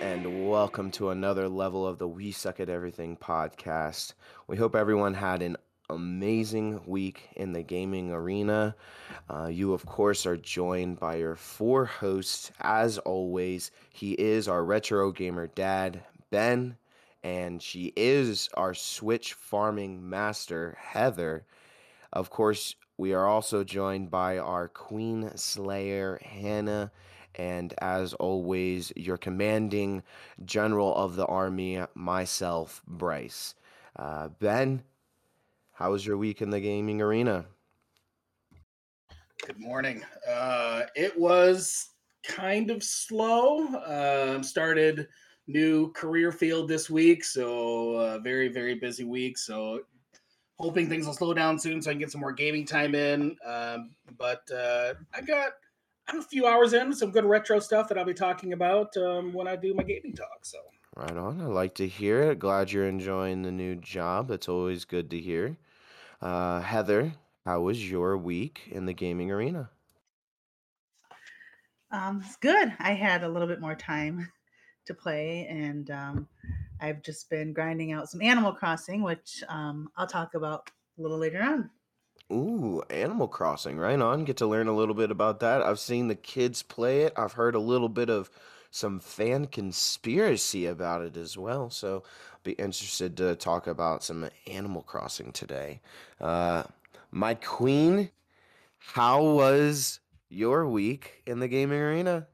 and welcome to another level of the We Suck at Everything podcast. We hope everyone had an amazing week in the gaming arena. You, of course, are joined by your four hosts. As always, he is our retro gamer dad, Ben, and she is our Switch farming master, Heather. Of course, we are also joined by our Queen Slayer, Hannah, and as always, your commanding general of the army, myself, Bryce. Ben, how was your week in the gaming arena? Good morning. It was kind of slow. Started new career field this week, so very, very busy week. So hoping things will slow down soon so I can get some more gaming time in. But I have a few hours in, some good retro stuff that I'll be talking about when I do my gaming talk. So right on. I like to hear it. Glad you're enjoying the new job. That's always good to hear. Heather, how was your week in the gaming arena? It's good. I had a little bit more time to play, and I've just been grinding out some Animal Crossing, which I'll talk about a little later on. Ooh, Animal Crossing, right on. Get to learn a little bit about that. I've seen the kids play it. I've heard a little bit of some fan conspiracy about it as well. So be interested to talk about some Animal Crossing today. My queen, how was your week in the gaming arena?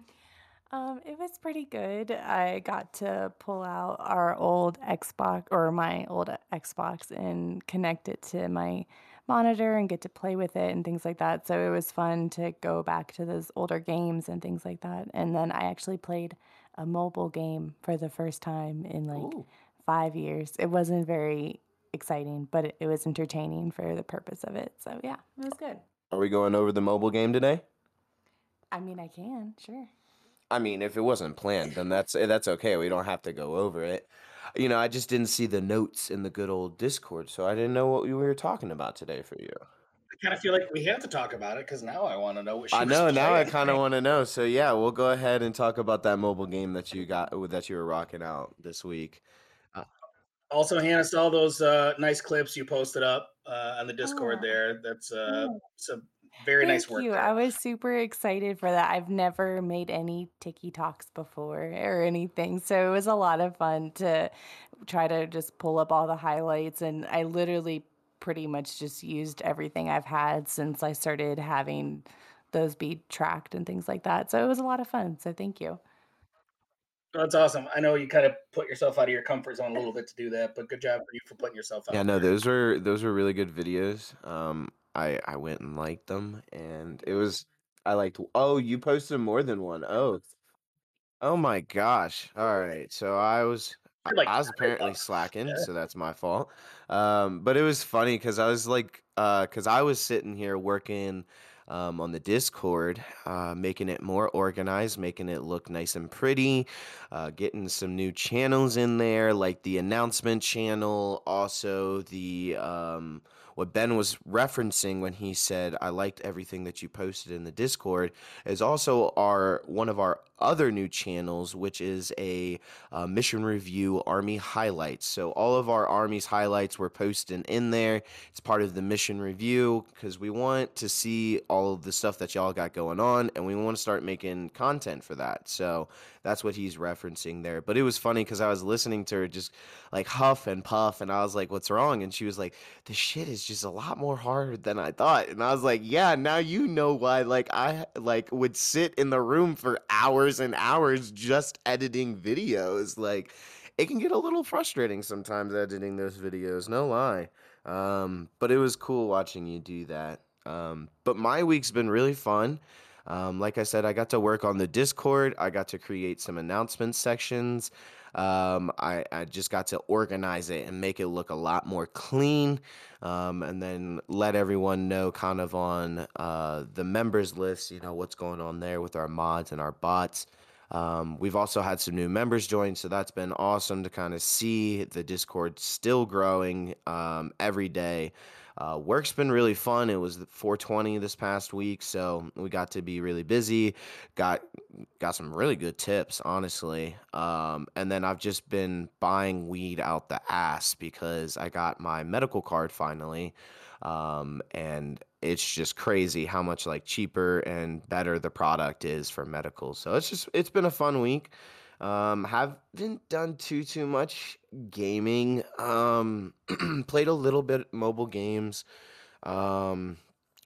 It was pretty good. I got to pull out my old Xbox and connect it to my monitor and get to play with it and things like that. So it was fun to go back to those older games and things like that. And then I actually played a mobile game for the first time in 5 years. It wasn't very exciting, but it was entertaining for the purpose of it. So yeah, it was good. Are we going over the mobile game today? I mean, I can, sure. I mean, if it wasn't planned, then that's okay. We don't have to go over it. You know, I just didn't see the notes in the good old Discord, so I didn't know what we were talking about today for you. I kind of feel like we have to talk about it because now I want to know what she was playing. Now I kind of want to know. So yeah, we'll go ahead and talk about that mobile game that you were rocking out this week. Also, Hannah, saw those nice clips you posted up on the Discord there. That's some very nice work. Thank you. There. I was super excited for that. I've never made any TikToks before or anything, so it was a lot of fun to try to just pull up all the highlights, and I literally pretty much just used everything I've had since I started having those be tracked and things like that. So it was a lot of fun, so thank you. That's awesome. I know you kind of put yourself out of your comfort zone a little bit to do that, but good job for you for putting yourself out. Yeah, no, those were really good videos. I went and liked them, and you posted more than one. Oh my gosh. All right. So I was apparently slacking, so that's my fault. But it was funny because I was because I was sitting here working on the Discord, making it more organized, making it look nice and pretty, getting some new channels in there, like the announcement channel, also the what Ben was referencing when he said, I liked everything that you posted in the Discord, is also one of our other new channels, which is a mission review army highlights. So all of our army's highlights we're posting in there. It's part of the mission review because we want to see all of the stuff that y'all got going on, and we want to start making content for that. So that's what he's referencing there. But it was funny because I was listening to her just like huff and puff, and I was like, what's wrong? And she was like, the shit is just a lot more harder than I thought. And I was like, yeah, now you know why I would sit in the room for hours and hours just editing videos. Like, it can get a little frustrating sometimes editing those videos, no lie. But it was cool watching you do that. But my week's been really fun. Like I said, I got to work on the Discord. I got to create some announcement sections. I just got to organize it and make it look a lot more clean, and then let everyone know kind of on the members list, you know, what's going on there with our mods and our bots. We've also had some new members join, so that's been awesome to kind of see the Discord still growing every day. Work's been really fun. It was 420 this past week, so we got to be really busy. Got some really good tips, honestly. And then I've just been buying weed out the ass because I got my medical card finally, and it's just crazy how much like cheaper and better the product is for medical. So it's been a fun week. Haven't done too much gaming. Played a little bit mobile games. And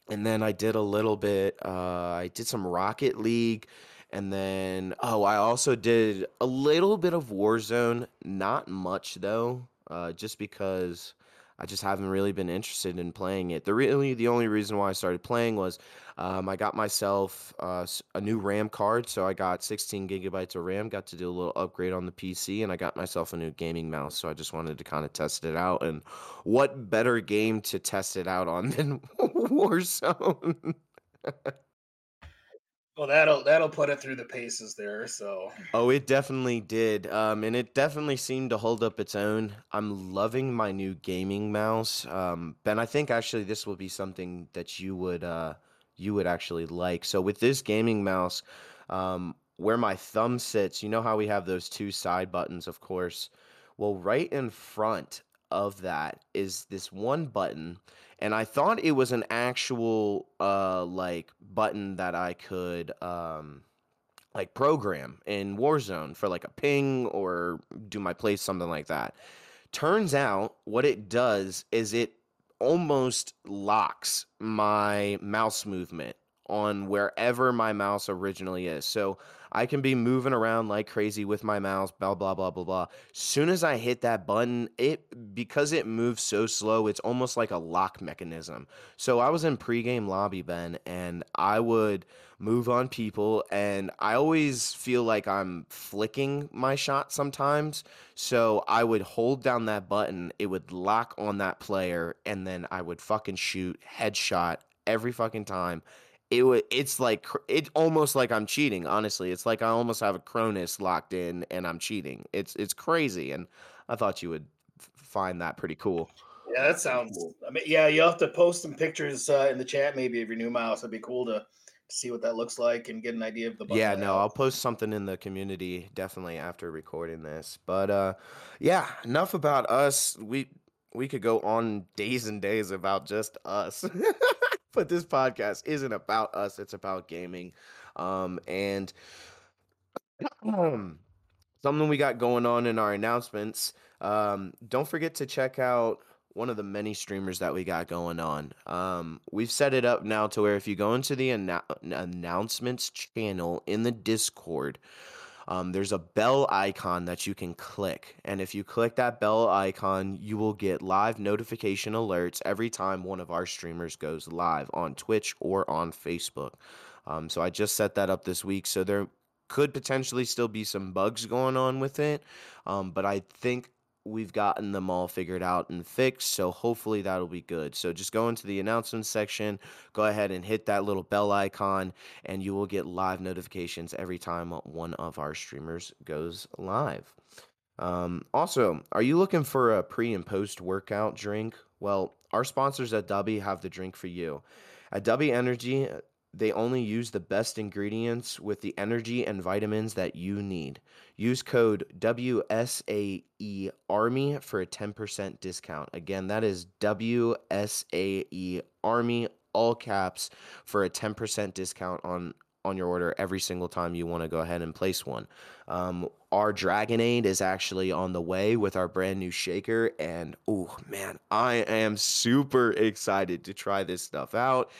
then I did a little bit, I did some Rocket League, and then, I also did a little bit of Warzone, not much though, just because I just haven't really been interested in playing it. The only reason why I started playing was I got myself a new RAM card, so I got 16 gigabytes of RAM, got to do a little upgrade on the PC, and I got myself a new gaming mouse, so I just wanted to kind of test it out, and what better game to test it out on than Warzone? Well, that'll put it through the paces there. So it definitely did, and it definitely seemed to hold up its own. I'm loving my new gaming mouse, Ben. I think actually this will be something that you would actually like. So with this gaming mouse, where my thumb sits, you know how we have those two side buttons, of course. Well, right in front of that is this one button, and I thought it was an actual button that I could program in Warzone for like a ping or do my play, something like that. Turns out what it does is it almost locks my mouse movement on wherever my mouse originally is. So I can be moving around like crazy with my mouse, blah, blah, blah, blah, blah. Soon as I hit that button, because it moves so slow, it's almost like a lock mechanism. So I was in pregame lobby, Ben, and I would move on people, and I always feel like I'm flicking my shot sometimes. So I would hold down that button, it would lock on that player, and then I would fucking shoot headshot every fucking time. It's almost like I'm cheating, honestly. It's like I almost have a Cronus locked in and I'm cheating. It's crazy, and I thought you would find that pretty cool. Yeah, that sounds cool. I mean, yeah, you'll have to post some pictures in the chat maybe of your new mouse. It'd be cool to see what that looks like and get an idea of the button. Yeah, no, I'll post something in the community definitely after recording this. But yeah, enough about us. We could go on days and days about just us. But this podcast isn't about us. It's about gaming. And something we got going on in our announcements. Don't forget to check out one of the many streamers that we got going on. We've set it up now to where if you go into the announcements channel in the Discord, there's a bell icon that you can click. And if you click that bell icon, you will get live notification alerts every time one of our streamers goes live on Twitch or on Facebook. So I just set that up this week. So there could potentially still be some bugs going on with it. But I think we've gotten them all figured out and fixed, so hopefully that'll be good. So just go into the announcements section, go ahead and hit that little bell icon, and you will get live notifications every time one of our streamers goes live. Also, are you looking for a pre and post workout drink? Well, our sponsors at Dubby have the drink for you. At Dubby Energy, they only use the best ingredients with the energy and vitamins that you need. Use code WSAEARMY for a 10% discount. Again, that is WSAEARMY, all caps, for a 10% discount on your order every single time you want to go ahead and place one. Our Dragonade is actually on the way with our brand new shaker, and oh man, I am super excited to try this stuff out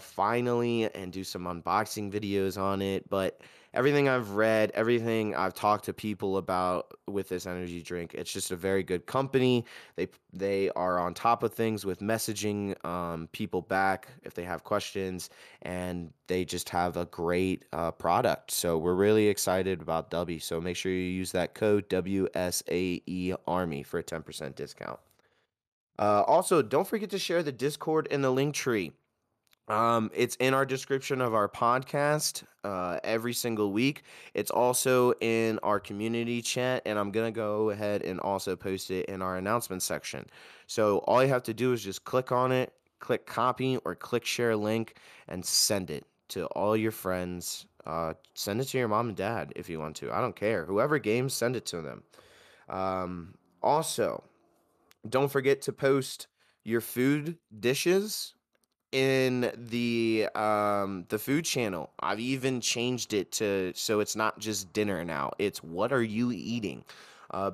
finally and do some unboxing videos on it. But everything I've read, everything I've talked to people about with this energy drink, it's just a very good company. They are on top of things with messaging people back if they have questions, and they just have a great product. So we're really excited about Dubby. So make sure you use that code WSAEARMY for a 10% discount. Also, don't forget to share the Discord in the link tree. It's in our description of our podcast every single week. It's also in our community chat, and I'm going to go ahead and also post it in our announcement section. So all you have to do is just click on it, click copy, or click share link, and send it to all your friends. Send it to your mom and dad if you want to. I don't care. Whoever games, send it to them. Also, don't forget to post your food dishes in the food channel. I've even changed it to so it's not just dinner now. It's what are you eating?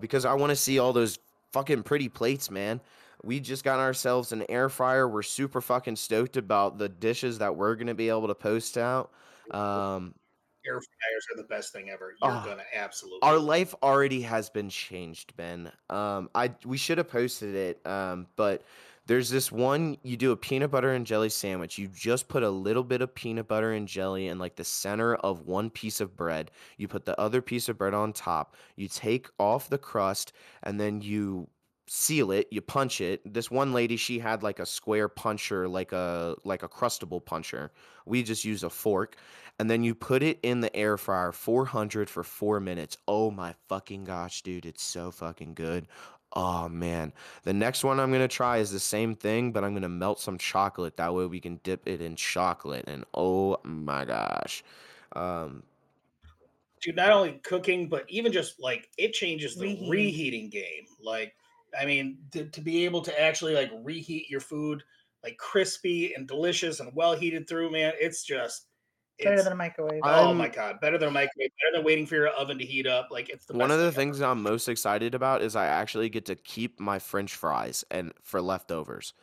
Because I want to see all those fucking pretty plates, man. We just got ourselves an air fryer. We're super fucking stoked about the dishes that we're gonna be able to post out. Air fryers are the best thing ever. You're gonna absolutely. Our life already has been changed, Ben. We should have posted it, but. There's this one, you do a peanut butter and jelly sandwich. You just put a little bit of peanut butter and jelly in like the center of one piece of bread. You put the other piece of bread on top. You take off the crust and then you seal it. You punch it. This one lady, she had like a square puncher, like a Crustable puncher. We just use a fork. And then you put it in the air fryer, 400 for 4 minutes. Oh my fucking gosh, dude. It's so fucking good. Oh, man. The next one I'm going to try is the same thing, but I'm going to melt some chocolate. That way we can dip it in chocolate. And oh, my gosh. Dude, not only cooking, but even just, like, it changes the reheating game. Like, I mean, to be able to actually, like, reheat your food, like, crispy and delicious and well-heated through, man, it's just... Better than a microwave. Oh, my God. Better than a microwave. Better than waiting for your oven to heat up. Like, it's the best. One of the things I'm most excited about is I actually get to keep my French fries and for leftovers.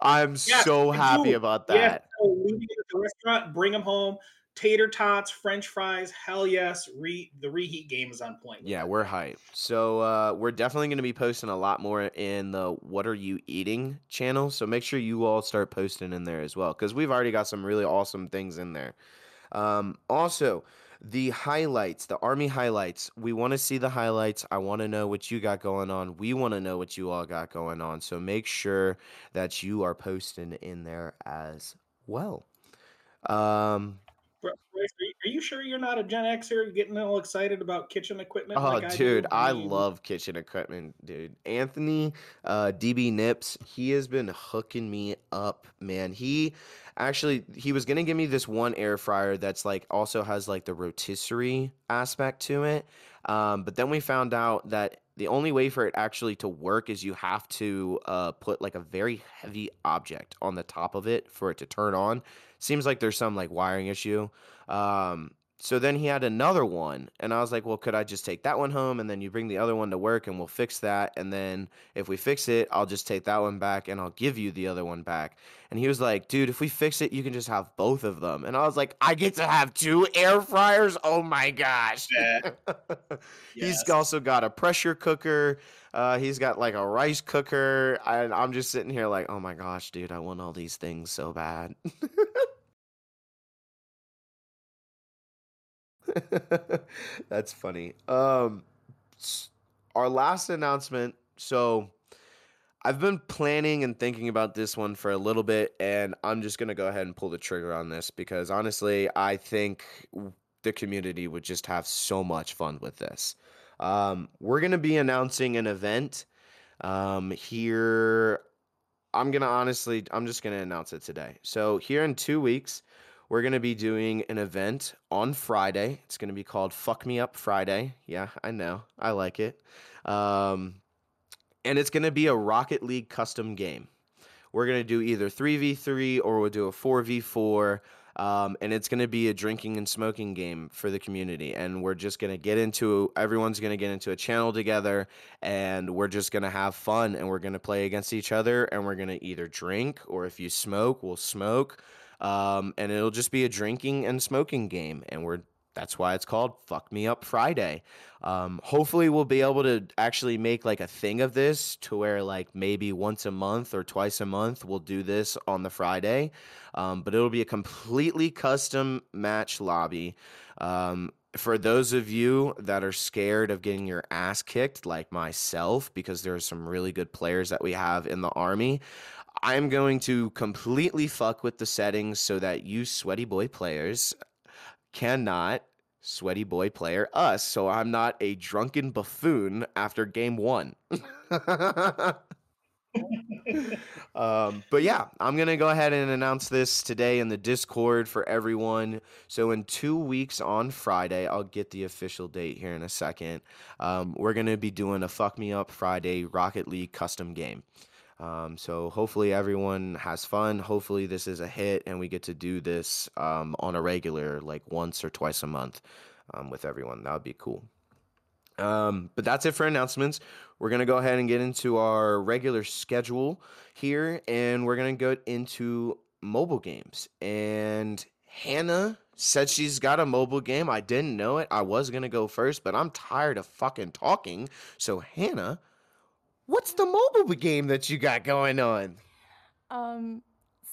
I'm so happy about that. Yeah, so leave it at the restaurant, bring them home. Tater tots, French fries, hell yes. The reheat game is on point. Yeah, we're hyped. So we're definitely going to be posting a lot more in the What Are You Eating channel. So make sure you all start posting in there as well, because we've already got some really awesome things in there. Also, the highlights, the Army highlights. We want to see the highlights. I want to know what you got going on. We want to know what you all got going on. So make sure that you are posting in there as well. Are you sure you're not a Gen Xer getting all excited about kitchen equipment? Oh, like dude, I love kitchen equipment, dude. Anthony, DB Nips, he has been hooking me up, man. He was going to give me this one air fryer that's like also has like the rotisserie aspect to it. But then we found out that the only way for it actually to work is you have to put like a very heavy object on the top of it for it to turn on. Seems like there's some like wiring issue. So then he had another one, and I was like, well, could I just take that one home, and then you bring the other one to work, and we'll fix that, and then if we fix it, I'll just take that one back, and I'll give you the other one back. And he was like, dude, if we fix it, you can just have both of them. And I was like, I get to have two air fryers? Oh, my gosh. Yeah. Yes. He's also got a pressure cooker. He's got, like, a rice cooker. And I'm just sitting here like, oh, my gosh, dude, I want all these things so bad. That's funny. Our last announcement. So I've been planning and thinking about this one for a little bit, and I'm just going to go ahead and pull the trigger on this because honestly, I think the community would just have so much fun with this. We're going to be announcing an event here. I'm just going to announce it today. So here in 2 weeks, we're going to be doing an event on Friday. It's going to be called Fuck Me Up Friday. Yeah, I know. I like it. And it's going to be a Rocket League custom game. We're going to do either 3v3 or we'll do a 4v4. And it's going to be a drinking and smoking game for the community. And we're just going to everyone's going to get into a channel together, and we're just going to have fun, and we're going to play against each other, and we're going to either drink or if you smoke, we'll smoke. And it'll just be a drinking and smoking game. And that's why it's called Fuck Me Up Friday. Hopefully we'll be able to actually make like a thing of this to where like maybe once a month or twice a month, we'll do this on the Friday. But it'll be a completely custom match lobby. for those of you that are scared of getting your ass kicked, like myself, because there are some really good players that we have in the army, I'm going to completely fuck with the settings so that you sweaty boy players cannot sweaty boy player us, so I'm not a drunken buffoon after game one. But yeah, I'm going to go ahead and announce this today in the Discord for everyone. So in 2 weeks on Friday, I'll get the official date here in a second. We're going to be doing a Fuck Me Up Friday Rocket League custom game. So hopefully everyone has fun. Hopefully this is a hit and we get to do this on a regular, like once or twice a month with everyone. That would be cool. But that's it for announcements. We're going to go ahead and get into our regular schedule here, and we're going to go into mobile games. And Hannah said she's got a mobile game. I didn't know it. I was going to go first, but I'm tired of fucking talking. So Hannah, what's the mobile game that you got going on?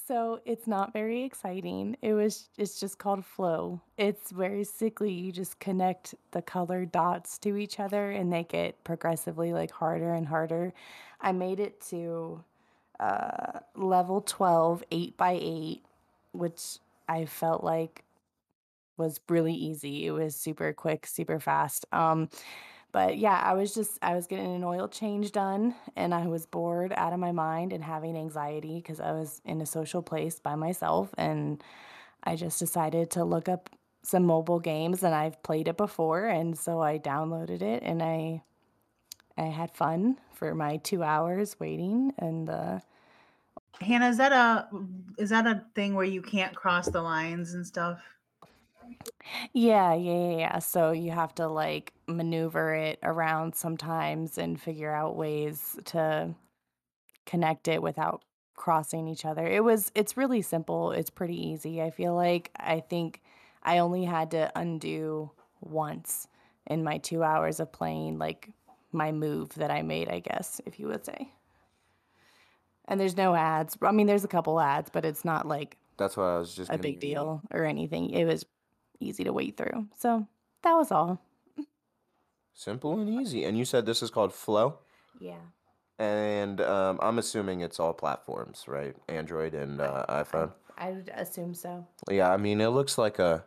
So it's not very exciting. It's just called Flow. It's very sickly. You just connect the color dots to each other and they get progressively like harder and harder. I made it to level 12, 8x8, which I felt like was really easy. It was super quick, super fast. But yeah, I was getting an oil change done and I was bored out of my mind and having anxiety because I was in a social place by myself, and I just decided to look up some mobile games, and I've played it before, and so I downloaded it and I had fun for my 2 hours waiting. And Hannah, is that a thing where you can't cross the lines and stuff? Yeah. So you have to like maneuver it around sometimes and figure out ways to connect it without crossing each other. It's really simple. It's pretty easy. I think I only had to undo once in my 2 hours of playing, like my move that I made, I guess, if you would say. And there's no ads. I mean, there's a couple ads, but it's not like that's what I was just a big deal or anything. It was easy to wade through. So that was all. Simple and easy. And you said this is called Flow? Yeah. And I'm assuming it's all platforms, right? Android and iPhone? I would assume so. Yeah, I mean, it looks like it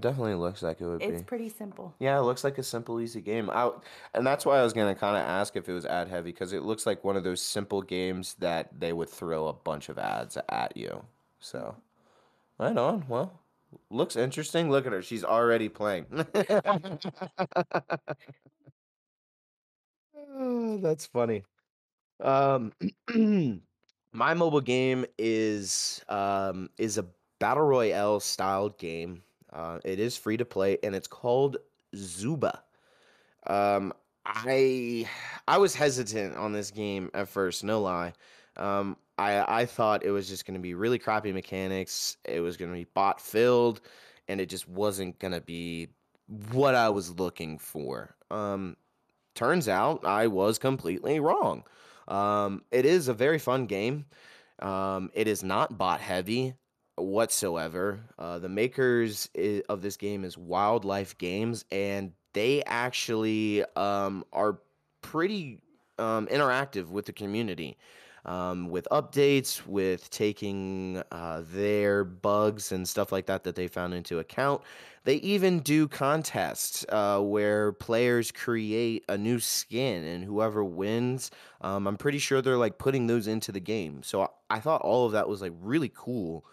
definitely looks like it would be. It's pretty simple. Yeah, it looks like a simple, easy game. And that's why I was going to kind of ask if it was ad-heavy, because it looks like one of those simple games that they would throw a bunch of ads at you. So, right on. Well, looks interesting. Look at her. She's already playing. Oh, that's funny. My mobile game is a battle royale style game. It is free to play, and it's called Zooba. I was hesitant on this game at first, no lie. I thought it was just going to be really crappy mechanics. It was going to be bot filled, and it just wasn't going to be what I was looking for. Turns out I was completely wrong. It is a very fun game. It is not bot heavy whatsoever. The makers of this game is Wildlife Games, and they actually are pretty interactive with the community. With updates, with taking their bugs and stuff like that they found into account. They even do contests where players create a new skin, and whoever wins, I'm pretty sure they're like putting those into the game. So I thought all of that was like really cool.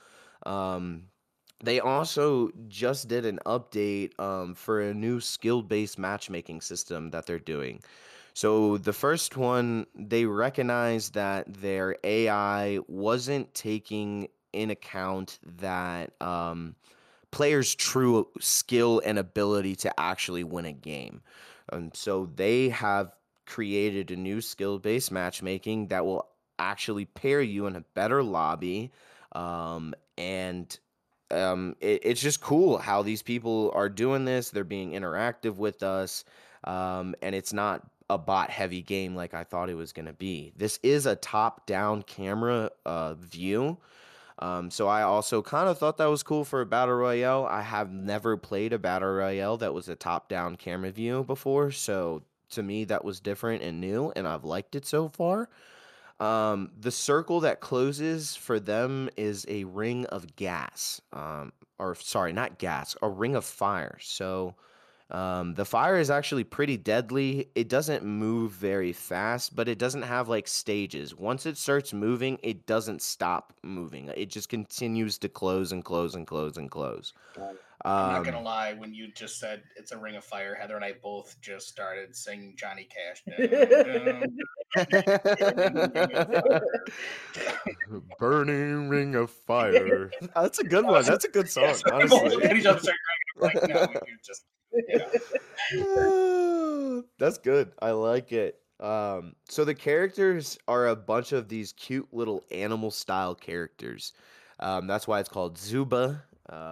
They also just did an update for a new skill-based matchmaking system that they're doing. So the first one, they recognized that their AI wasn't taking in account that players' true skill and ability to actually win a game. And so they have created a new skill-based matchmaking that will actually pair you in a better lobby. It's just cool how these people are doing this. They're being interactive with us, and it's not a bot-heavy game like I thought it was going to be. This is a top-down camera view, So I also kind of thought that was cool for a battle royale. I have never played a battle royale that was a top-down camera view before, so to me that was different and new, and I've liked it so far. The circle that closes for them is a ring of gas, or sorry, not gas, a ring of fire. So the fire is actually pretty deadly. It doesn't move very fast, but it doesn't have like stages. Once it starts moving, it doesn't stop moving. It just continues to close and close and close and close. I'm not gonna lie, when you just said it's a ring of fire, Heather and I both just started singing Johnny Cash. Burning ring of fire. That's a good one. That's a good song. Honestly. That's good. I like it. So the characters are a bunch of these cute little animal style characters. That's why it's called Zooba.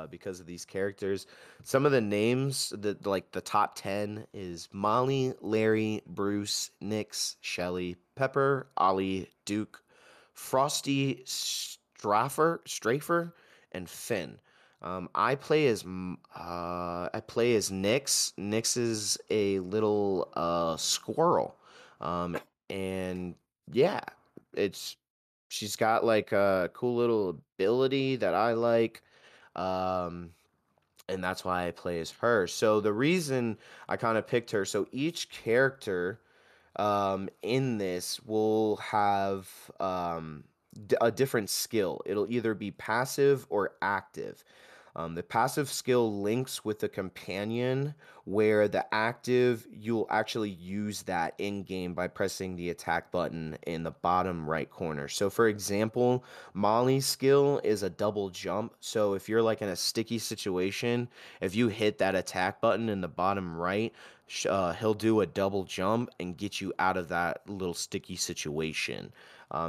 Because of these characters, some of the names that like the top 10 is Molly, Larry, Bruce, Nyx, Shelly, Pepper, Ollie, Duke, Frosty, Strafer, and Finn. I play as Nyx. Nyx is a little squirrel, and yeah, she's got like a cool little ability that I like. And that's why I play as her. So the reason I kind of picked her, so each character in this will have a different skill. It'll either be passive or active. The passive skill links with the companion, where the active, you'll actually use that in-game by pressing the attack button in the bottom right corner. So, for example, Molly's skill is a double jump. So if you're like in a sticky situation, if you hit that attack button in the bottom right, he'll do a double jump and get you out of that little sticky situation.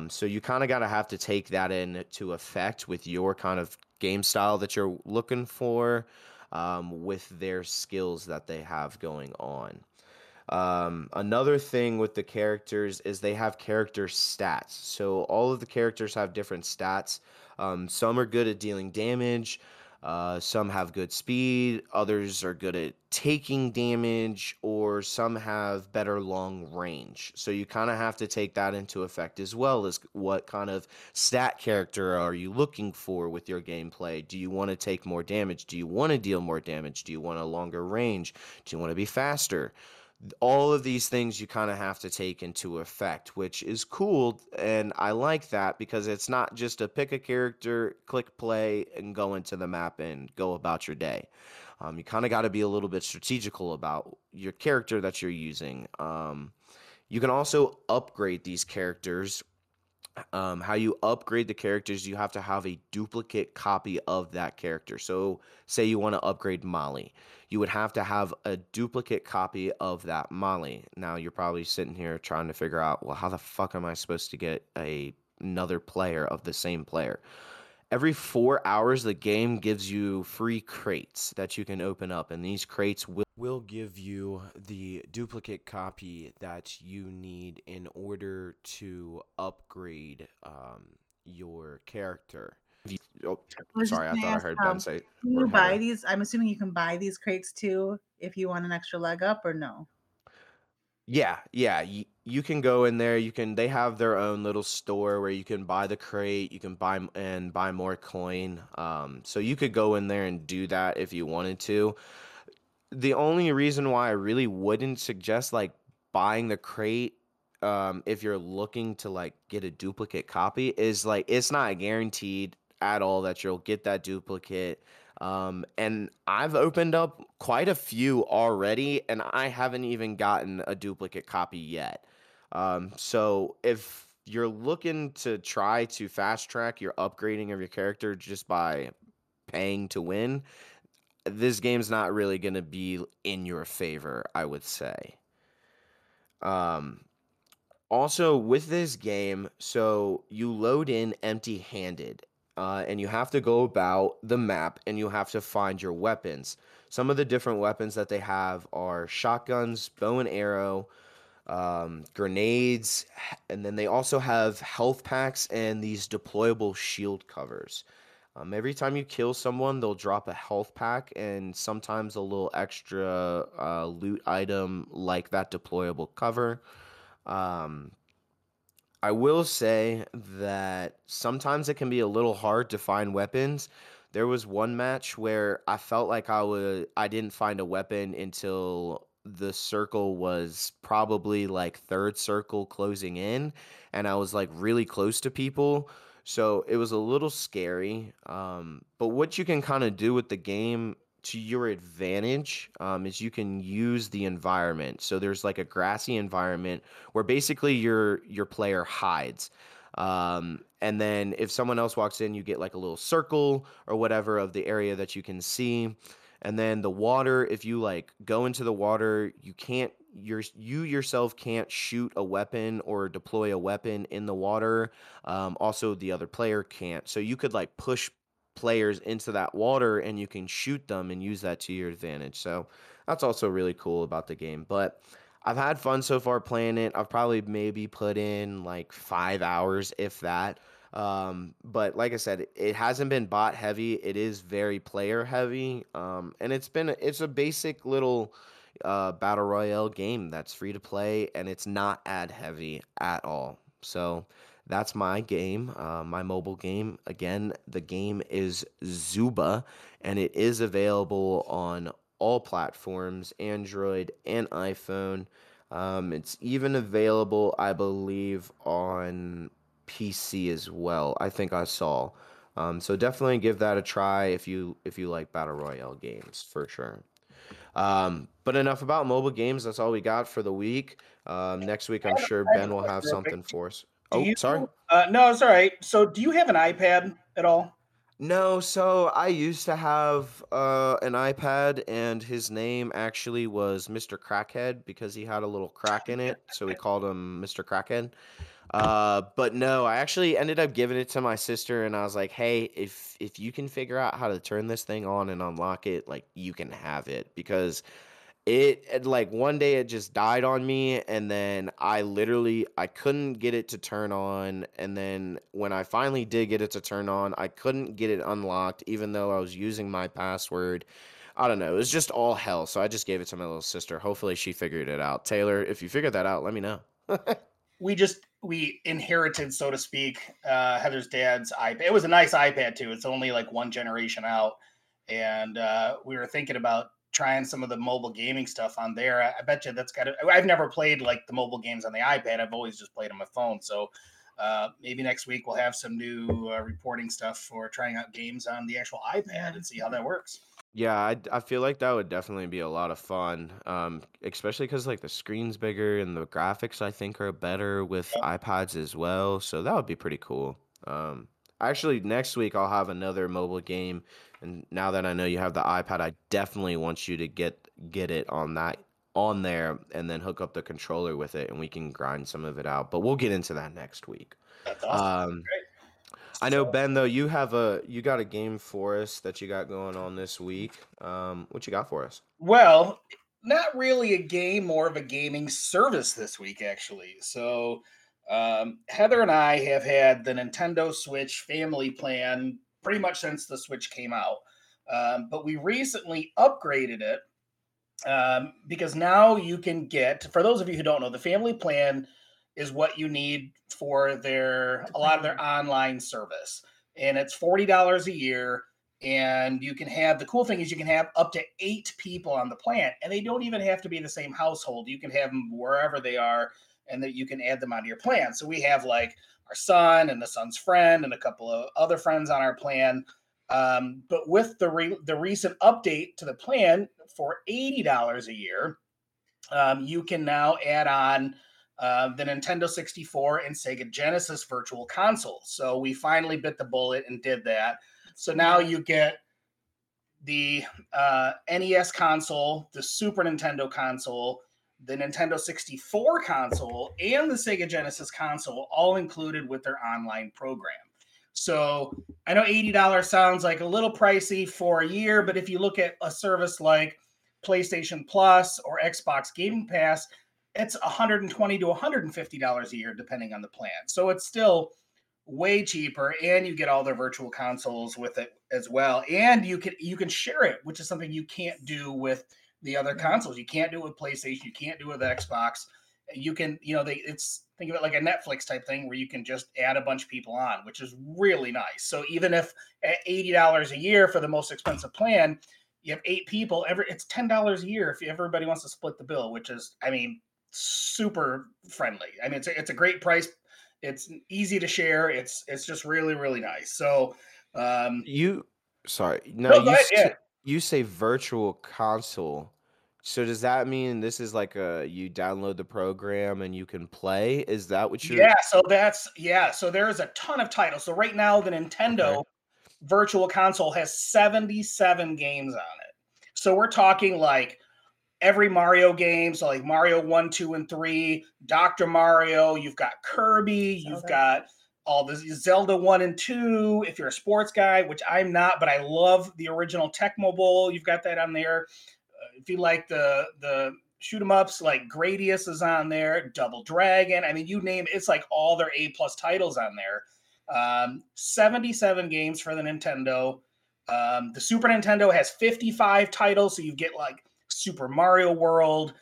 So you kind of got to have to take that into effect with your kind of game style that you're looking for, with their skills that they have going on. Another thing with the characters is they have character stats. So all of the characters have different stats. Some are good at dealing damage. Some have good speed. Others are good at taking damage, or some have better long range. So you kind of have to take that into effect as well, as what kind of stat character are you looking for with your gameplay? Do you want to take more damage? Do you want to deal more damage? Do you want a longer range? Do you want to be faster? All of these things you kind of have to take into effect, which is cool, and I like that, because it's not just a pick a character, click play, and go into the map and go about your day. You kind of got to be a little bit strategical about your character that you're using. You can also upgrade these characters. How you upgrade the characters, you have to have a duplicate copy of that character. So say you want to upgrade Molly. You would have to have a duplicate copy of that Molly. Now you're probably sitting here trying to figure out, well, how the fuck am I supposed to get another player of the same player? Every 4 hours, the game gives you free crates that you can open up, and these crates will give you the duplicate copy that you need in order to upgrade your character. Oh, sorry, I thought I heard Ben say. Can you buy these? I'm assuming you can buy these crates too if you want an extra leg up, or no? Yeah. You can go in there. They have their own little store where you can buy the crate. You can buy more coin. So you could go in there and do that if you wanted to. The only reason why I really wouldn't suggest like buying the crate, if you're looking to like get a duplicate copy, is like it's not guaranteed at all that you'll get that duplicate. And I've opened up quite a few already, and I haven't even gotten a duplicate copy yet. So if you're looking to try to fast track your upgrading of your character just by paying to win, this game's not really going to be in your favor, I would say. Also, with this game, so you load in empty-handed. And you have to go about the map, and you have to find your weapons. Some of the different weapons that they have are shotguns, bow and arrow, grenades, and then they also have health packs and these deployable shield covers. Every time you kill someone, they'll drop a health pack and sometimes a little extra loot item like that deployable cover. I will say that sometimes it can be a little hard to find weapons. There was one match where I felt like I didn't find a weapon until the circle was probably like third circle closing in, and I was like really close to people. So it was a little scary, but what you can kind of do with the game to your advantage is you can use the environment. So there's like a grassy environment where basically your player hides. And then if someone else walks in, you get like a little circle or whatever of the area that you can see. And then the water, if you like go into the water, you yourself can't shoot a weapon or deploy a weapon in the water. Also, the other player can't. So you could like push players into that water and you can shoot them and use that to your advantage. So that's also really cool about the game. But I've had fun so far playing it. I've probably maybe put in like 5 hours, if that. But like I said, it hasn't been bot heavy. It is very player heavy. And it's a basic little battle royale game that's free to play, and it's not ad heavy at all. So that's my game, my mobile game. Again, the game is Zooba, and it is available on all platforms, Android and iPhone. It's even available, I believe, on PC as well, I think I saw. So definitely give that a try if you like battle royale games, for sure. But enough about mobile games. That's all we got for the week. Next week, I'm sure Ben will have something for us. Oh, sorry. No, it's all right. So do you have an iPad at all? No. So I used to have an iPad, and his name actually was Mr. Crackhead because he had a little crack in it. So we called him Mr. Crackhead. But no, I actually ended up giving it to my sister, and I was like, hey, if you can figure out how to turn this thing on and unlock it, like, you can have it, because it like one day it just died on me, and then I couldn't get it to turn on, and then when I finally did get it to turn on, I couldn't get it unlocked even though I was using my password. I don't know, it was just all hell. So I just gave it to my little sister. Hopefully she figured it out. Taylor, if you figured that out, let me know. We inherited, so to speak, Heather's dad's iPad. It was a nice iPad too. It's only like one generation out, and we were thinking about trying some of the mobile gaming stuff on there. I bet you I've never played like the mobile games on the iPad. I've always just played on my phone. So maybe next week we'll have some new reporting stuff for trying out games on the actual iPad and see how that works. Yeah, I feel like that would definitely be a lot of fun, especially because like the screen's bigger and the graphics I think are better with iPads as well. So that would be pretty cool. Actually, next week I'll have another mobile game, and now that I know you have the iPad, I definitely want you to get it on there and then hook up the controller with it, and we can grind some of it out. But we'll get into that next week. That's awesome. Great. I know, Ben, though, you got a game for us that you got going on this week. What you got for us? Well, not really a game, more of a gaming service this week, actually. So Heather and I have had the Nintendo Switch family plan pretty much since the Switch came out. But we recently upgraded it because now you can get, for those of you who don't know, the family plan is what you need for a lot of their online service. And it's $40 a year. And you can have, the cool thing is you can have up to 8 people on the plan, and they don't even have to be in the same household. You can have them wherever they are, and that you can add them onto your plan. So we have like our son and the son's friend and a couple of other friends on our plan. But with the recent update to the plan for $80 a year, you can now add on the Nintendo 64 and Sega Genesis virtual console. So we finally bit the bullet and did that. So now you get the NES console, the Super Nintendo console, the Nintendo 64 console, and the Sega Genesis console all included with their online program. So I know $80 sounds like a little pricey for a year, but if you look at a service like PlayStation Plus or Xbox Game Pass, it's $120 to $150 a year, depending on the plan. So it's still way cheaper, and you get all their virtual consoles with it as well. And you can share it, which is something you can't do with the other consoles. You can't do it with PlayStation. You can't do it with Xbox. You can, think of it like a Netflix type thing where you can just add a bunch of people on, which is really nice. So even if at $80 a year for the most expensive plan, you have 8 people, it's $10 a year if everybody wants to split the bill, which is, super friendly. It's a great price. It's easy to share. It's just really, really nice. So you say virtual console. So does that mean this is like you download the program and you can play? Is that what you're... So there is a ton of titles. So right now the Nintendo Virtual Console has 77 games on it. So we're talking like every Mario game. So like Mario 1, 2, and 3, Dr. Mario, you've got Kirby, you've got all the Zelda 1 and 2, if you're a sports guy, which I'm not, but I love the original Tecmo Bowl. You've got that on there. If you like the shoot 'em ups, like Gradius is on there, Double Dragon. You name it, it's like all their A+ titles on there. 77 games for the Nintendo. The Super Nintendo has 55 titles, so you get like Super Mario World,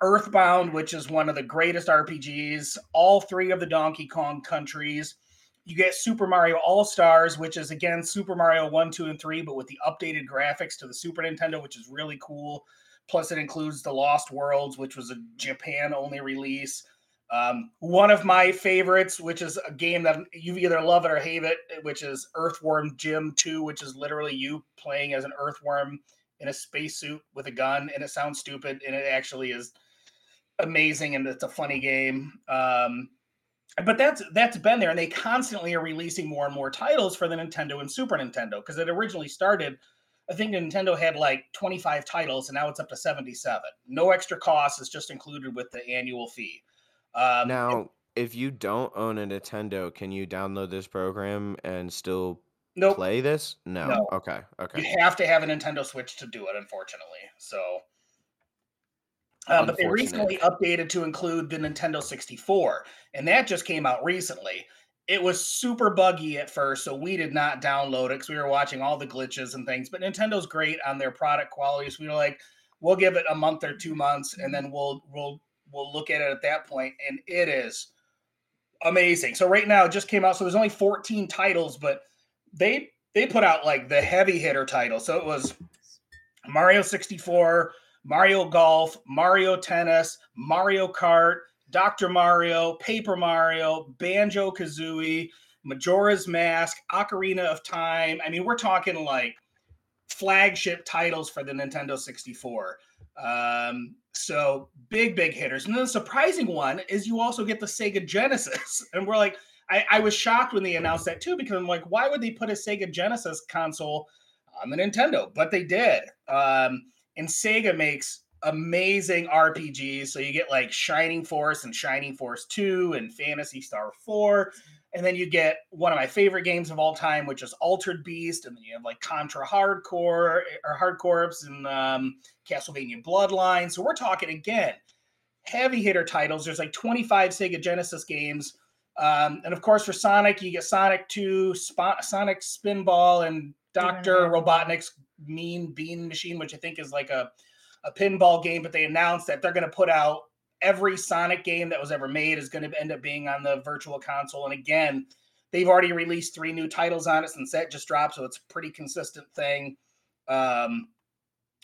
Earthbound, which is one of the greatest RPGs, all 3 of the Donkey Kong countries. You get Super Mario All-Stars, which is, again, Super Mario 1, 2, and 3, but with the updated graphics to the Super Nintendo, which is really cool. Plus, it includes The Lost Worlds, which was a Japan-only release. One of my favorites, which is a game that you either love it or hate it, which is Earthworm Jim 2, which is literally you playing as an earthworm in a spacesuit with a gun, and it sounds stupid, and it actually is amazing, and it's a funny game. But that's been there, and they constantly are releasing more and more titles for the Nintendo and Super Nintendo, because it originally started, I think Nintendo had like 25 titles, and now it's up to 77. No extra cost, is just included with the annual fee. If you don't own a Nintendo, can you download this program and still play this? No. Okay. You have to have a Nintendo Switch to do it, unfortunately. So, but they recently updated to include the Nintendo 64, and that just came out recently. It was super buggy at first, so we did not download it because we were watching all the glitches and things. But Nintendo's great on their product quality, so we were like, we'll give it a month or 2 months, and then we'll look at it at that point. And it is amazing. So right now it just came out, so there's only 14 titles, but they put out like the heavy hitter title. So it was Mario 64. Mario Golf, Mario Tennis, Mario Kart, Dr. Mario, Paper Mario, Banjo-Kazooie, Majora's Mask, Ocarina of Time. We're talking like flagship titles for the Nintendo 64. So big hitters. And then the surprising one is you also get the Sega Genesis. And we're like, I was shocked when they announced that too, because I'm like, why would they put a Sega Genesis console on the Nintendo? But they did. And Sega makes amazing RPGs. So you get like Shining Force and Shining Force 2 and Phantasy Star 4. And then you get one of my favorite games of all time, which is Altered Beast. And then you have like Contra Hardcore or Hard Corps and Castlevania Bloodline. So we're talking, again, heavy hitter titles. There's like 25 Sega Genesis games. And of course, for Sonic, you get Sonic 2, Sonic Spinball, and Dr. Robotnik's Mean Bean Machine, which I think is like a pinball game, but they announced that they're going to put out every Sonic game that was ever made is going to end up being on the virtual console. And again, they've already released 3 new titles on it since that just dropped, so it's a pretty consistent thing. Now,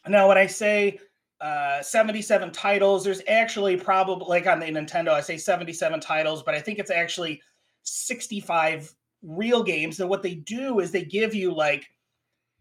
when I say 77 titles, there's actually probably, like on the Nintendo, I say 77 titles, but I think it's actually 65 real games. And what they do is they give you like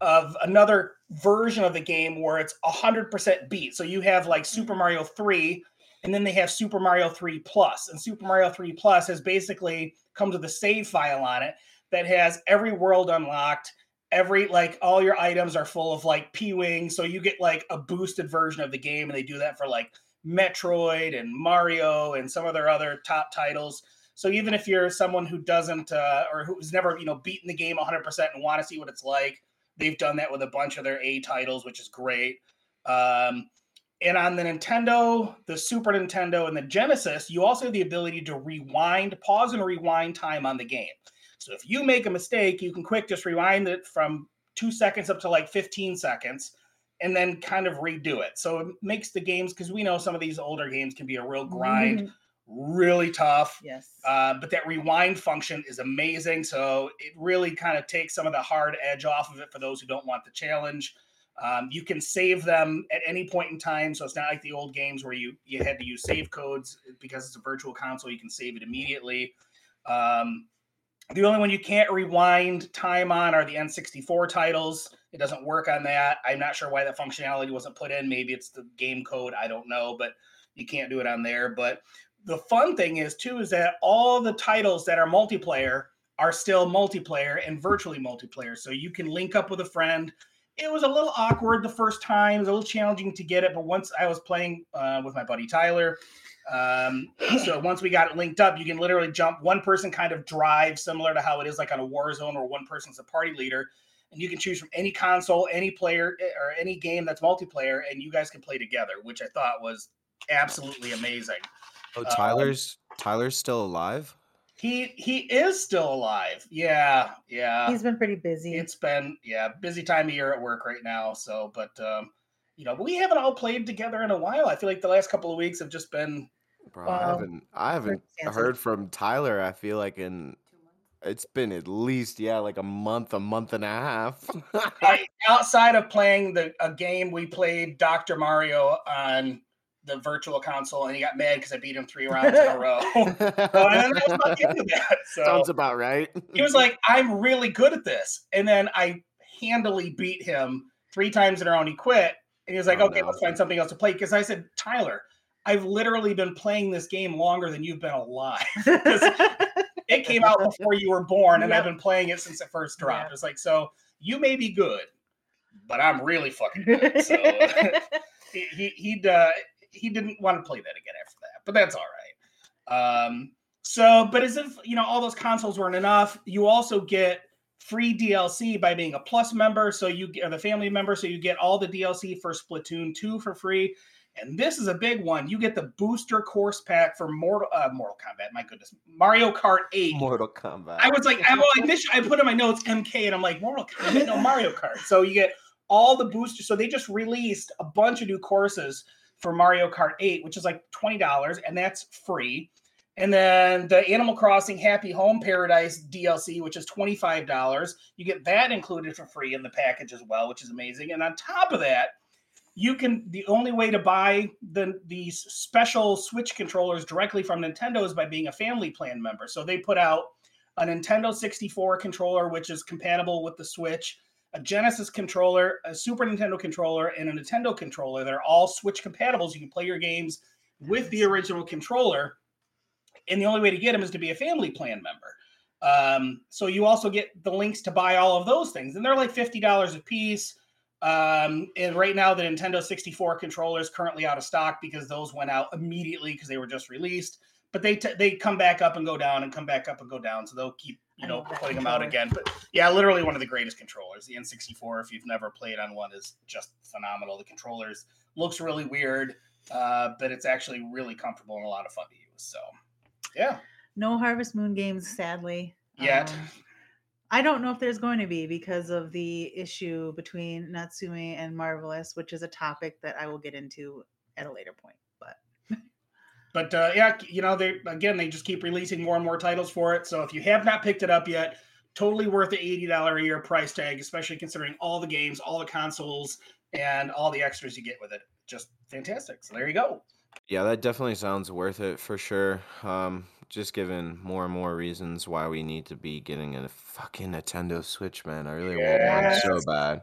of another version of the game where it's 100% beat. So you have like Super Mario 3, and then they have Super Mario 3 Plus. And Super Mario 3 Plus has basically comes with a save file on it that has every world unlocked, every like all your items are full of like P-Wing. So you get like a boosted version of the game, and they do that for like Metroid and Mario and some of their other top titles. So even if you're someone who doesn't or who's never beaten the game 100% and want to see what it's like, they've done that with a bunch of their A titles, which is great. And on the Nintendo, the Super Nintendo, and the Genesis, you also have the ability to rewind, pause and rewind time on the game. So if you make a mistake, you can quick just rewind it from 2 seconds up to like 15 seconds and then kind of redo it. So it makes the games, because we know some of these older games can be a real grind, really tough. Yes. But that rewind function is amazing. So it really kind of takes some of the hard edge off of it for those who don't want the challenge. You can save them at any point in time. So it's not like the old games where you had to use save codes. Because it's a virtual console, you can save it immediately. The only one you can't rewind time on are the N64 titles. It doesn't work on that. I'm not sure why that functionality wasn't put in. Maybe it's the game code. I don't know, but you can't do it on there. But the fun thing is, too, is that all the titles that are multiplayer are still multiplayer and virtually multiplayer. So you can link up with a friend. It was a little awkward the first time. It was a little challenging to get it. But once I was playing with my buddy Tyler, so once we got it linked up, you can literally jump. One person kind of drives, similar to how it is like on a Warzone, where one person's a party leader. And you can choose from any console, any player, or any game that's multiplayer. And you guys can play together, which I thought was absolutely amazing. Oh, Tyler's still alive? He is still alive. Yeah, yeah. He's been pretty busy. It's been, busy time of year at work right now. So, but, but we haven't all played together in a while. I feel like the last couple of weeks have just been. Bro, I haven't heard from Tyler, I feel like, in. It's been at least, like a month and a half. Outside of playing a game, we played Dr. Mario on the virtual console, and he got mad because I beat him 3 rounds in a row. And I was about into that. So. Sounds about right. He was like, I'm really good at this. And then I handily beat him 3 times in a row, and he quit. And he was like, okay, let's find something else to play. Because I said, Tyler, I've literally been playing this game longer than you've been alive. It came out before you were born, and I've been playing it since it first dropped. Yeah. It's like, so you may be good, but I'm really fucking good. So he didn't want to play that again after that, but that's all right. But as if, all those consoles weren't enough, you also get free DLC by being a Plus member. So you get the family member. So you get all the DLC for Splatoon 2 for free. And this is a big one. You get the booster course pack for Mortal Kombat. My goodness. Mario Kart 8. Mortal Kombat. I was like, I put in my notes MK, and I'm like, Mortal Kombat, no, Mario Kart. So you get all the boosters. So they just released a bunch of new courses for Mario Kart 8, which is like $20, and that's free. And then the Animal Crossing Happy Home Paradise DLC, which is $25. You get that included for free in the package as well, which is amazing. And on top of that, the only way to buy these special Switch controllers directly from Nintendo is by being a family plan member. So they put out a Nintendo 64 controller, which is compatible with the Switch, a Genesis controller, a Super Nintendo controller, and a Nintendo controller that are all Switch compatible. So you can play your games with the original controller. And the only way to get them is to be a family plan member. So you also get the links to buy all of those things. And they're like $50 a piece. And right now the Nintendo 64 controller is currently out of stock because those went out immediately because they were just released, but they come back up and go down and come back up and go down. So they'll keep, putting them out again, but literally one of the greatest controllers, the N64, if you've never played on one, is just phenomenal. The controllers looks really weird, but it's actually really comfortable and a lot of fun to use. So yeah. No Harvest Moon games, sadly. Yet. I don't know if there's going to be because of the issue between Natsume and Marvelous, which is a topic that I will get into at a later point. They just keep releasing more and more titles for it. So if you have not picked it up yet, totally worth the $80 a year price tag, especially considering all the games, all the consoles, and all the extras you get with it. Just fantastic. So there you go. Yeah, that definitely sounds worth it for sure. Just given more and more reasons why we need to be getting a fucking Nintendo Switch, man. I really want one so bad.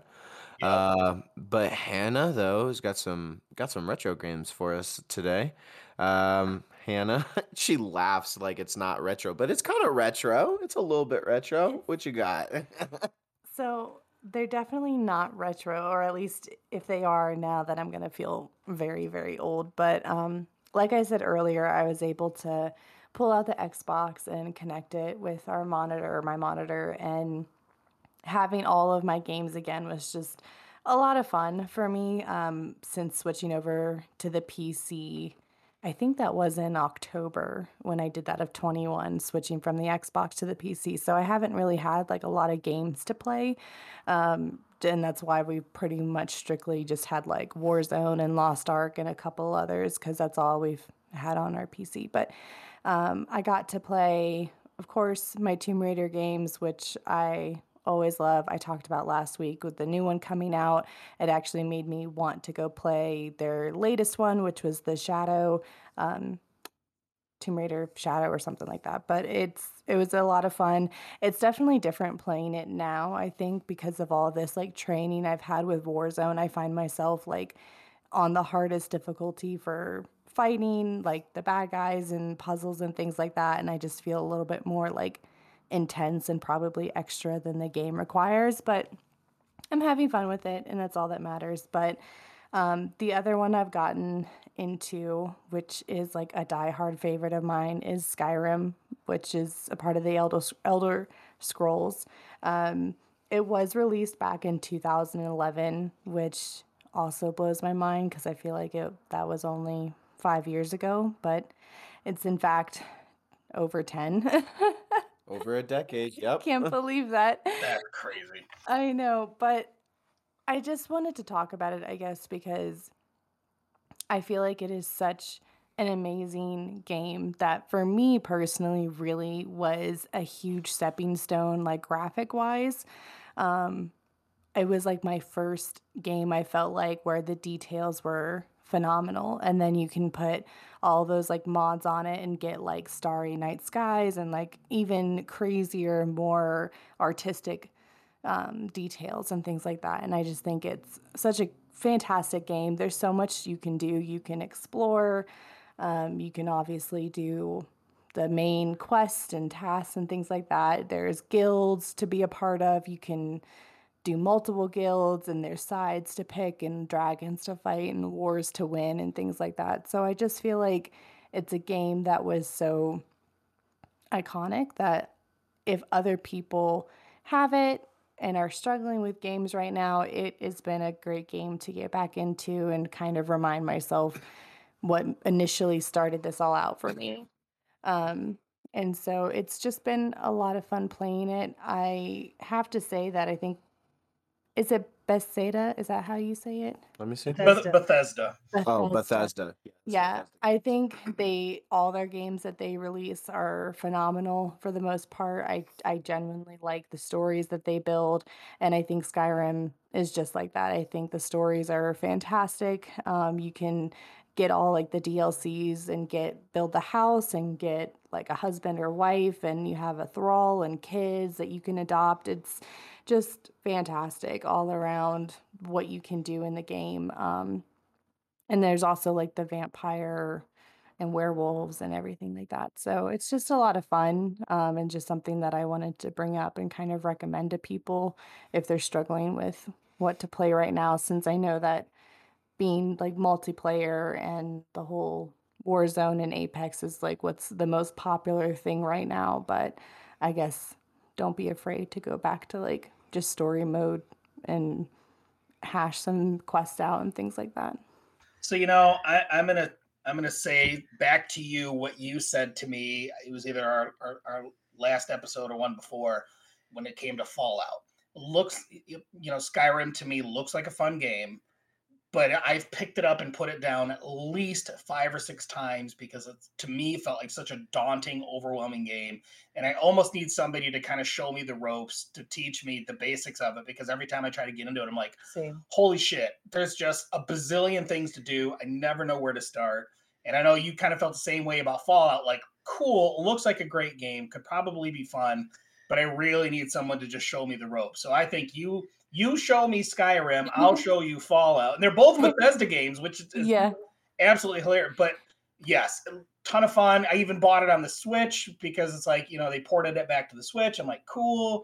Yeah. But Hannah though has got some retro games for us today. Hannah, she laughs like it's not retro, but it's kind of retro. It's a little bit retro. What you got? So they're definitely not retro, or at least if they are now, then I'm gonna feel very, very old. But like I said earlier, I was able to pull out the Xbox and connect it with my monitor, and having all of my games again was just a lot of fun for me since switching over to the PC. I think that was in October when I did that of 21, switching from the Xbox to the PC. So I haven't really had like a lot of games to play. And that's why we pretty much strictly just had like Warzone and Lost Ark and a couple others because that's all we've had on our PC. But I got to play, of course, my Tomb Raider games, which I always love. I talked about last week with the new one coming out. It actually made me want to go play their latest one, which was the Shadow, Tomb Raider Shadow or something like that. But it was a lot of fun. It's definitely different playing it now, I think, because of all this like training I've had with Warzone. I find myself like on the hardest difficulty for fighting like the bad guys and puzzles and things like that. And I just feel a little bit more like intense and probably extra than the game requires, but I'm having fun with it and that's all that matters. But the other one I've gotten into, which is like a diehard favorite of mine, is Skyrim, which is a part of the Elder Scrolls. It was released back in 2011, which also blows my mind because I feel like that was only 5 years ago, but it's in fact over 10. Over a decade, yep. Can't believe that. That's crazy. I know, but I just wanted to talk about it, I guess, because I feel like it is such an amazing game that for me personally really was a huge stepping stone, like graphic-wise. It was like my first game I felt like where the details were phenomenal, and then you can put all those like mods on it and get like starry night skies and like even crazier, more artistic details and things like that. And I just think it's such a fantastic game. There's so much you can do. You can explore, you can obviously do the main quest and tasks and things like that. There's guilds to be a part of. You can do multiple guilds and their sides to pick and dragons to fight and wars to win and things like that. So I just feel like it's a game that was so iconic that if other people have it and are struggling with games right now, it has been a great game to get back into and kind of remind myself what initially started this all out for me. And so it's just been a lot of fun playing it. I have to say that I think, is it Bethesda? Is that how you say it? Let me see. Bethesda. Oh, Bethesda. Yeah, I think all their games that they release are phenomenal for the most part. I genuinely like the stories that they build, and I think Skyrim is just like that. I think the stories are fantastic. You can get all like the DLCs and build the house and get like a husband or wife, and you have a thrall and kids that you can adopt. It's just fantastic all around what you can do in the game. And there's also like the vampire and werewolves and everything like that. So it's just a lot of fun, and just something that I wanted to bring up and kind of recommend to people if they're struggling with what to play right now, since I know that being like multiplayer and the whole Warzone and Apex is like what's the most popular thing right now. But I guess don't be afraid to go back to like just story mode and hash some quests out and things like that. So, you know, I'm gonna say back to you what you said to me. It was either our last episode or one before when it came to Fallout. Skyrim to me looks like a fun game, but I've picked it up and put it down at least 5 or 6 times because it, to me, felt like such a daunting, overwhelming game. And I almost need somebody to kind of show me the ropes, to teach me the basics of it, because every time I try to get into it, I'm like, Holy shit, there's just a bazillion things to do. I never know where to start. And I know you kind of felt the same way about Fallout, like, cool, looks like a great game, could probably be fun, but I really need someone to just show me the ropes. So I think you show me Skyrim, I'll show you Fallout. And they're both Bethesda games, which is absolutely hilarious. But yes, a ton of fun. I even bought it on the Switch because it's like, you know, they ported it back to the Switch. I'm like, cool.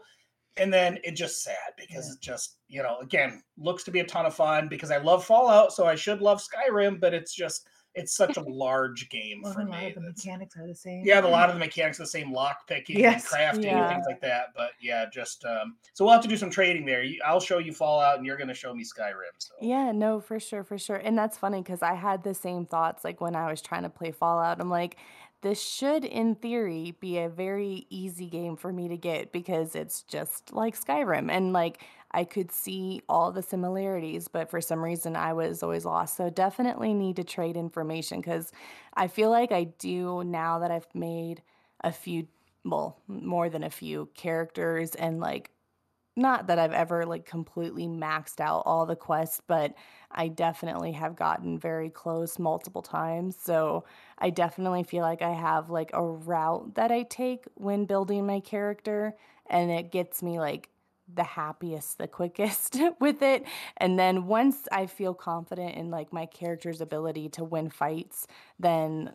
And then it just sad because it just, you know, again, looks to be a ton of fun because I love Fallout, so I should love Skyrim, but it's just it's such a large game for me. A lot of the mechanics are the same. Yeah, a lot of the mechanics are the same, lock picking, and crafting, and things like that. But yeah, just so we'll have to do some trading there. I'll show you Fallout, and you're going to show me Skyrim. So. Yeah, no, for sure, for sure. And that's funny because I had the same thoughts like when I was trying to play Fallout. I'm like, this should, in theory, be a very easy game for me to get because it's just like Skyrim. And like I could see all the similarities, but for some reason I was always lost. So definitely need to trade information because I feel like I do now that I've made a few, well, more than a few characters, and like not that I've ever like completely maxed out all the quests, but I definitely have gotten very close multiple times. So I definitely feel like I have like a route that I take when building my character, and it gets me like the happiest, the quickest with it. And then once I feel confident in like my character's ability to win fights, then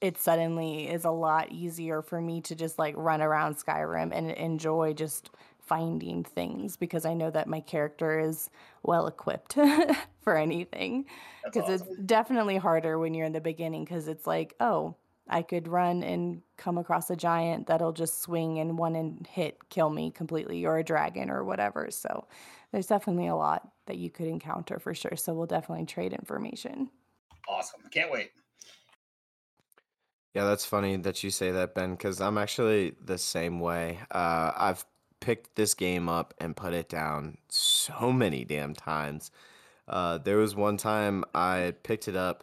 it suddenly is a lot easier for me to just like run around Skyrim and enjoy just finding things because I know that my character is well equipped for anything. Because it's definitely harder when you're in the beginning because it's like, oh, I could run and come across a giant that'll just swing and kill me completely, or a dragon or whatever. So there's definitely a lot that you could encounter for sure. So we'll definitely trade information. Awesome. Can't wait. Yeah, that's funny that you say that, Ben, because I'm actually the same way. I've picked this game up and put it down so many damn times. There was one time I picked it up.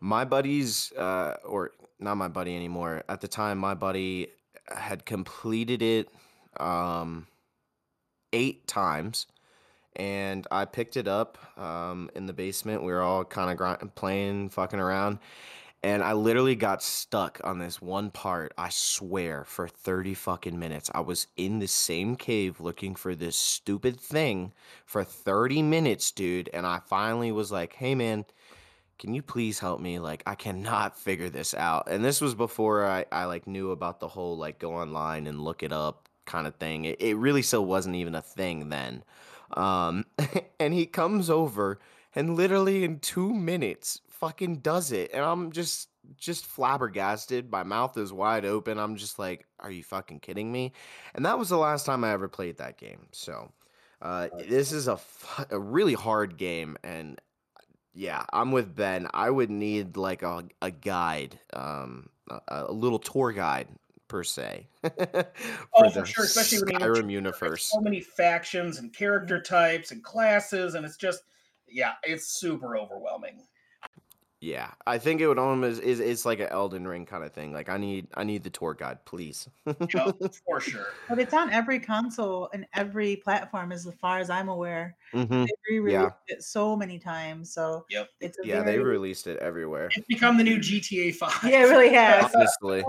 My buddies, or not my buddy anymore, at the time my buddy had completed it 8 times, and I picked it up in the basement. We were all kind of playing, fucking around, and I literally got stuck on this one part, I swear, for 30 fucking minutes. I was in the same cave looking for this stupid thing for 30 minutes, dude. And I finally was like, hey, man, can you please help me? Like, I cannot figure this out. And this was before I like, knew about the whole, like, go online and look it up kind of thing. It really still wasn't even a thing then. And he comes over and literally in 2 minutes... fucking does it, and I'm just flabbergasted. My mouth is wide open. I'm just like, are you fucking kidding me? And that was the last time I ever played that game. So this is a really hard game, and yeah, I'm with Ben. I would need like a guide, a little tour guide per se. For sure, especially Skyrim when universe. So many factions and character types and classes, and it's just it's super overwhelming. Yeah, I think it would almost it's like an Elden Ring kind of thing. Like I need the tour guide, please. Yep, for sure. But it's on every console and every platform, as far as I'm aware. Mm-hmm. They re-released it so many times, so they released it everywhere. It's become the new GTA 5. Yeah, it really has. Honestly,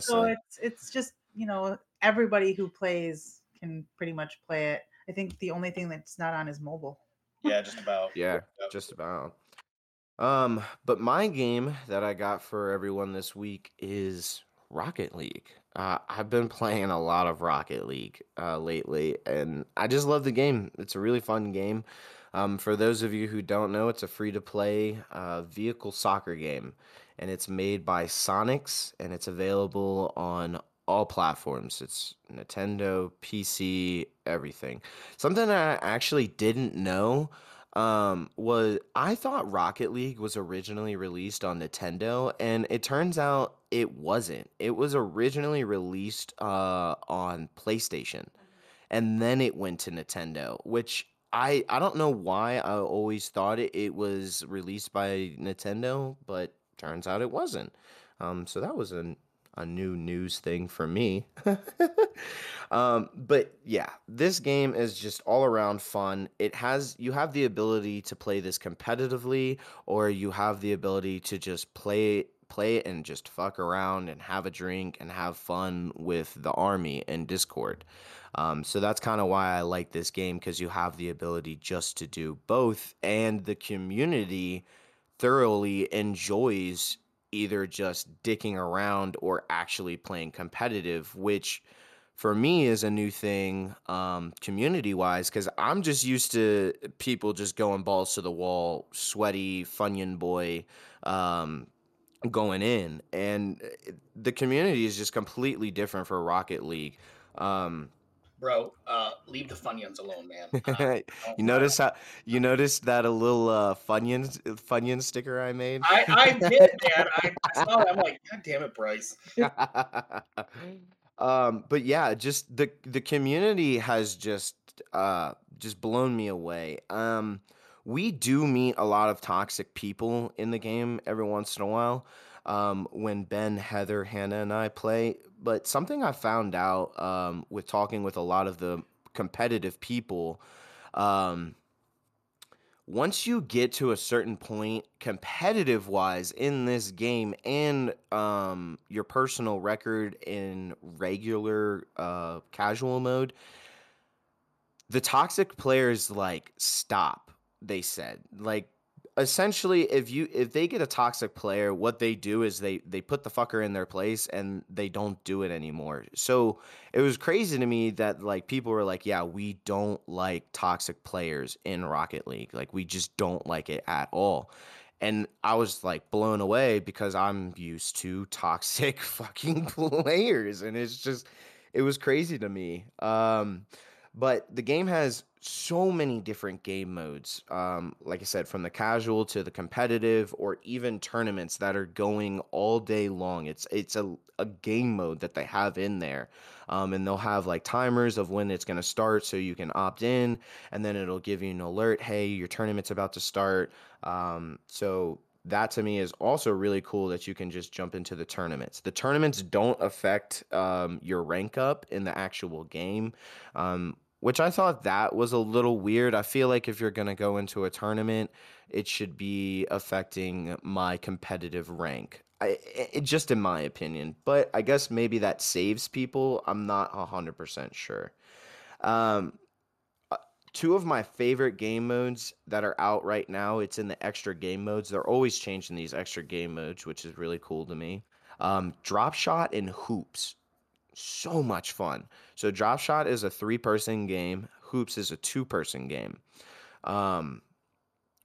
so it's just, you know, everybody who plays can pretty much play it. I think the only thing that's not on is mobile. Yeah, just about. Yeah, just about. But my game that I got for everyone this week is Rocket League. I've been playing a lot of Rocket League lately, and I just love the game. It's a really fun game. For those of you who don't know, it's a free-to-play vehicle soccer game, and it's made by Sonix, and it's available on all platforms. It's Nintendo, PC, everything. Something I actually didn't know was I thought Rocket League was originally released on Nintendo, and it turns out it wasn't. It was originally released on PlayStation, and then it went to Nintendo, which I don't know why I always thought it was released by Nintendo, but turns out it wasn't. So that was a new news thing for me. But yeah, this game is just all around fun. You have the ability to play this competitively, or you have the ability to just play it and just fuck around and have a drink and have fun with the army and Discord. So that's kind of why I like this game, because you have the ability just to do both, and the community thoroughly enjoys either just dicking around or actually playing competitive, which for me is a new thing community-wise, because I'm just used to people just going balls to the wall, sweaty, Funyun boy, going in. And the community is just completely different for Rocket League. Bro, leave the Funyuns alone, man. You noticed that a little Funyun sticker I made? I did, man. I saw it. I'm like, God damn it, Bryce. But yeah, just the community has just blown me away. We do meet a lot of toxic people in the game every once in a while, when Ben, Heather, Hannah, and I play. But something I found out with talking with a lot of the competitive people, once you get to a certain point competitive-wise in this game and your personal record in regular casual mode, the toxic players, like, stop, they said. Like, essentially, if they get a toxic player, what they do is they put the fucker in their place and they don't do it anymore. So it was crazy to me that, like, people were like, yeah, we don't like toxic players in Rocket League. Like, we just don't like it at all. And I was, like, blown away because I'm used to toxic fucking players. And it's just, it was crazy to me. But the game has so many different game modes, like I said, from the casual to the competitive, or even tournaments that are going all day long. It's a game mode that they have in there, and they'll have, like, timers of when it's going to start, so you can opt in, and then it'll give you an alert, hey, your tournament's about to start. So that, to me, is also really cool that you can just jump into the tournaments. The tournaments don't affect your rank up in the actual game, which I thought that was a little weird. I feel like if you're going to go into a tournament, it should be affecting my competitive rank, just in my opinion. But I guess maybe that saves people. I'm not 100% sure. Two of my favorite game modes that are out right now, it's in the extra game modes. They're always changing these extra game modes, which is really cool to me. Drop shot and hoops. So much fun. So drop shot is a 3-person game. Hoops is a 2-person game.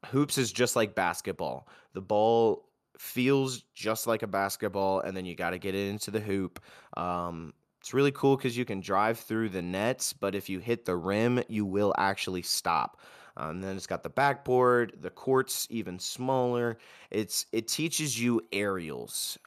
Hoops is just like basketball. The ball feels just like a basketball, and then you got to get it into the hoop. It's really cool because you can drive through the nets, but if you hit the rim, you will actually stop. Then it's got the backboard, the court's even smaller. It teaches you aerials,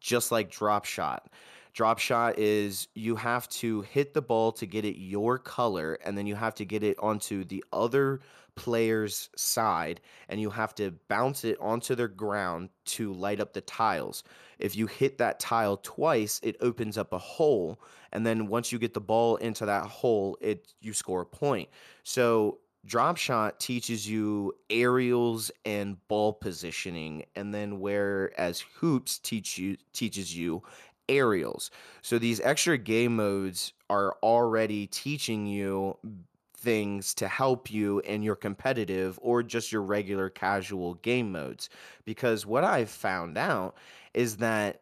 just like drop shot. Drop shot is you have to hit the ball to get it your color, and then you have to get it onto the other player's side, and you have to bounce it onto their ground to light up the tiles. If you hit that tile twice, it opens up a hole, and then once you get the ball into that hole, you score a point. So drop shot teaches you aerials and ball positioning, and then whereas hoops teaches you aerials. So these extra game modes are already teaching you things to help you in your competitive or just your regular casual game modes. Because what I've found out is that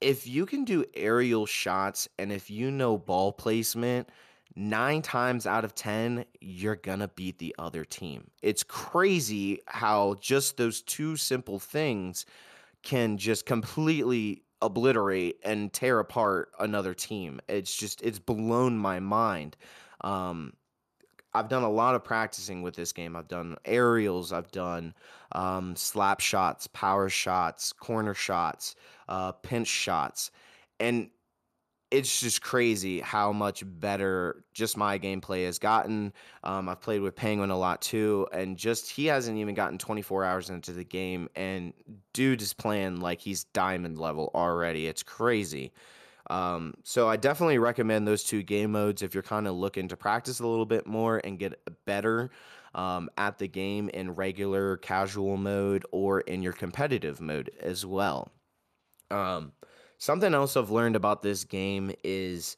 if you can do aerial shots and if you know ball placement, 9 times out of 10, you're gonna beat the other team. It's crazy how just those two simple things can just completely obliterate and tear apart another team. It's blown my mind. I've done a lot of practicing with this game. I've done aerials, I've done slap shots, power shots, corner shots, pinch shots, and it's just crazy how much better just my gameplay has gotten. I've played with Penguin a lot too, and just he hasn't even gotten 24 hours into the game, and dude is playing like he's diamond level already. It's crazy. So I definitely recommend those two game modes if you're kind of looking to practice a little bit more and get better at the game in regular casual mode or in your competitive mode as well. Something else I've learned about this game is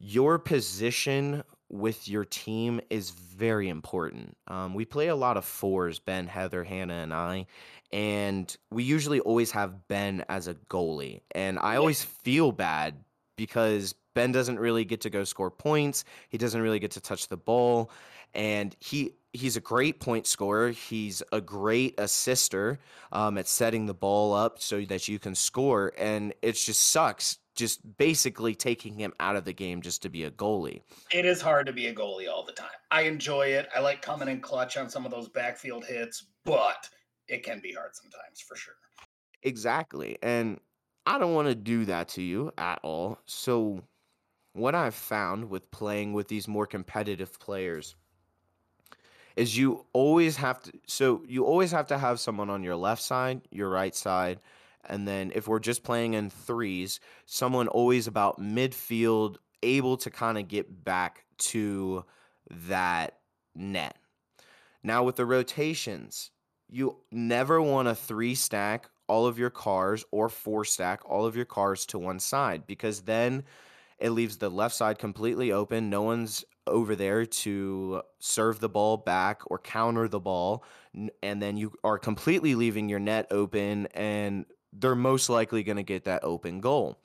your position with your team is very important. We play a lot of fours, Ben, Heather, Hannah, and I, and we usually always have Ben as a goalie. And I always feel bad because Ben doesn't really get to go score points. He doesn't really get to touch the ball. And he's a great point scorer. He's a great assister at setting the ball up so that you can score. And it just sucks just basically taking him out of the game just to be a goalie. It is hard to be a goalie all the time. I enjoy it. I like coming in clutch on some of those backfield hits, but it can be hard sometimes for sure. Exactly. And I don't want to do that to you at all. So what I've found with playing with these more competitive players is you always have to have someone on your left side, your right side, and then if we're just playing in threes, someone always about midfield, able to kind of get back to that net. Now with the rotations, you never want to three stack all of your cars or four stack all of your cars to one side, because then it leaves the left side completely open. No one's over there to serve the ball back or counter the ball, and then you are completely leaving your net open, and they're most likely going to get that open goal.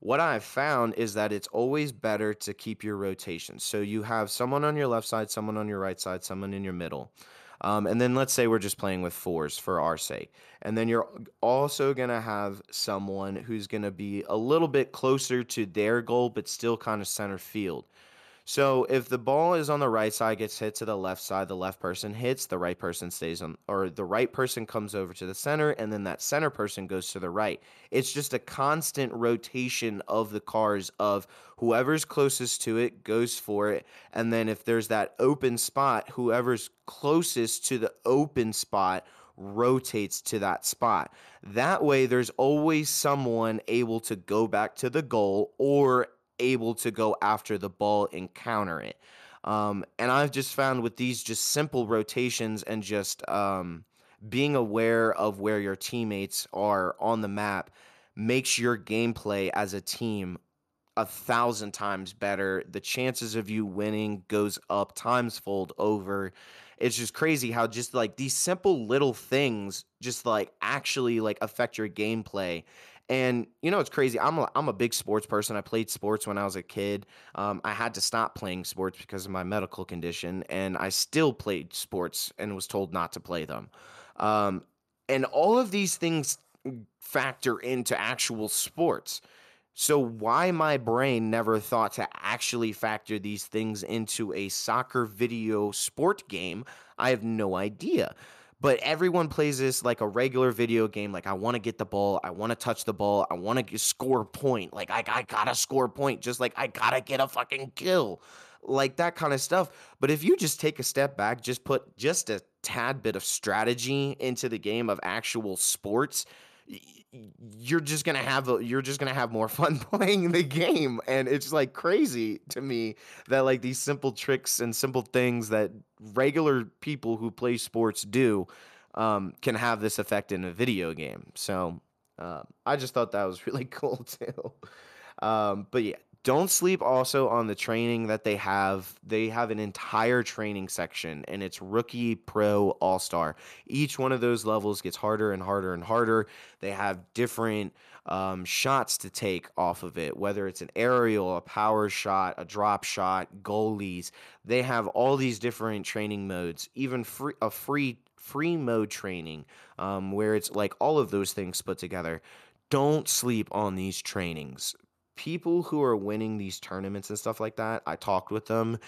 What I've found is that it's always better to keep your rotation. So you have someone on your left side, someone on your right side, someone in your middle. And then let's say we're just playing with fours for our sake. And then you're also going to have someone who's going to be a little bit closer to their goal, but still kind of center field. So if the ball is on the right side, gets hit to the left side, the left person hits, the right person stays on, or the right person comes over to the center, and then that center person goes to the right. It's just a constant rotation of the cars of whoever's closest to it goes for it. And then if there's that open spot, whoever's closest to the open spot rotates to that spot. That way there's always someone able to go back to the goal or able to go after the ball and counter it. And I've just found with these just simple rotations and just being aware of where your teammates are on the map makes your gameplay as a team 1,000 times better. The chances of you winning goes up times fold over. It's just crazy how just like these simple little things just like actually like affect your gameplay. And, you know, it's crazy. I'm a big sports person. I played sports when I was a kid. I had to stop playing sports because of my medical condition, and I still played sports and was told not to play them. And all of these things factor into actual sports. So why my brain never thought to actually factor these things into a soccer video sport game, I have no idea. But everyone plays this like a regular video game. Like, I want to get the ball. I want to touch the ball. I want to score a point. Like, I got to score a point. Just like, I got to get a fucking kill. Like, that kind of stuff. But if you just take a step back, just put just a tad bit of strategy into the game of actual sports, you're just gonna have more fun playing the game. And it's like crazy to me that like these simple tricks and simple things that regular people who play sports do can have this effect in a video game. So I just thought that was really cool too. But yeah, don't sleep also on the training that they have. They have an entire training section, and it's Rookie, Pro, All-Star. Each one of those levels gets harder and harder and harder. They have different shots to take off of it, whether it's an aerial, a power shot, a drop shot, goalies. They have all these different training modes, even free mode training, where it's like all of those things put together. Don't sleep on these trainings. People who are winning these tournaments and stuff like that, I talked with them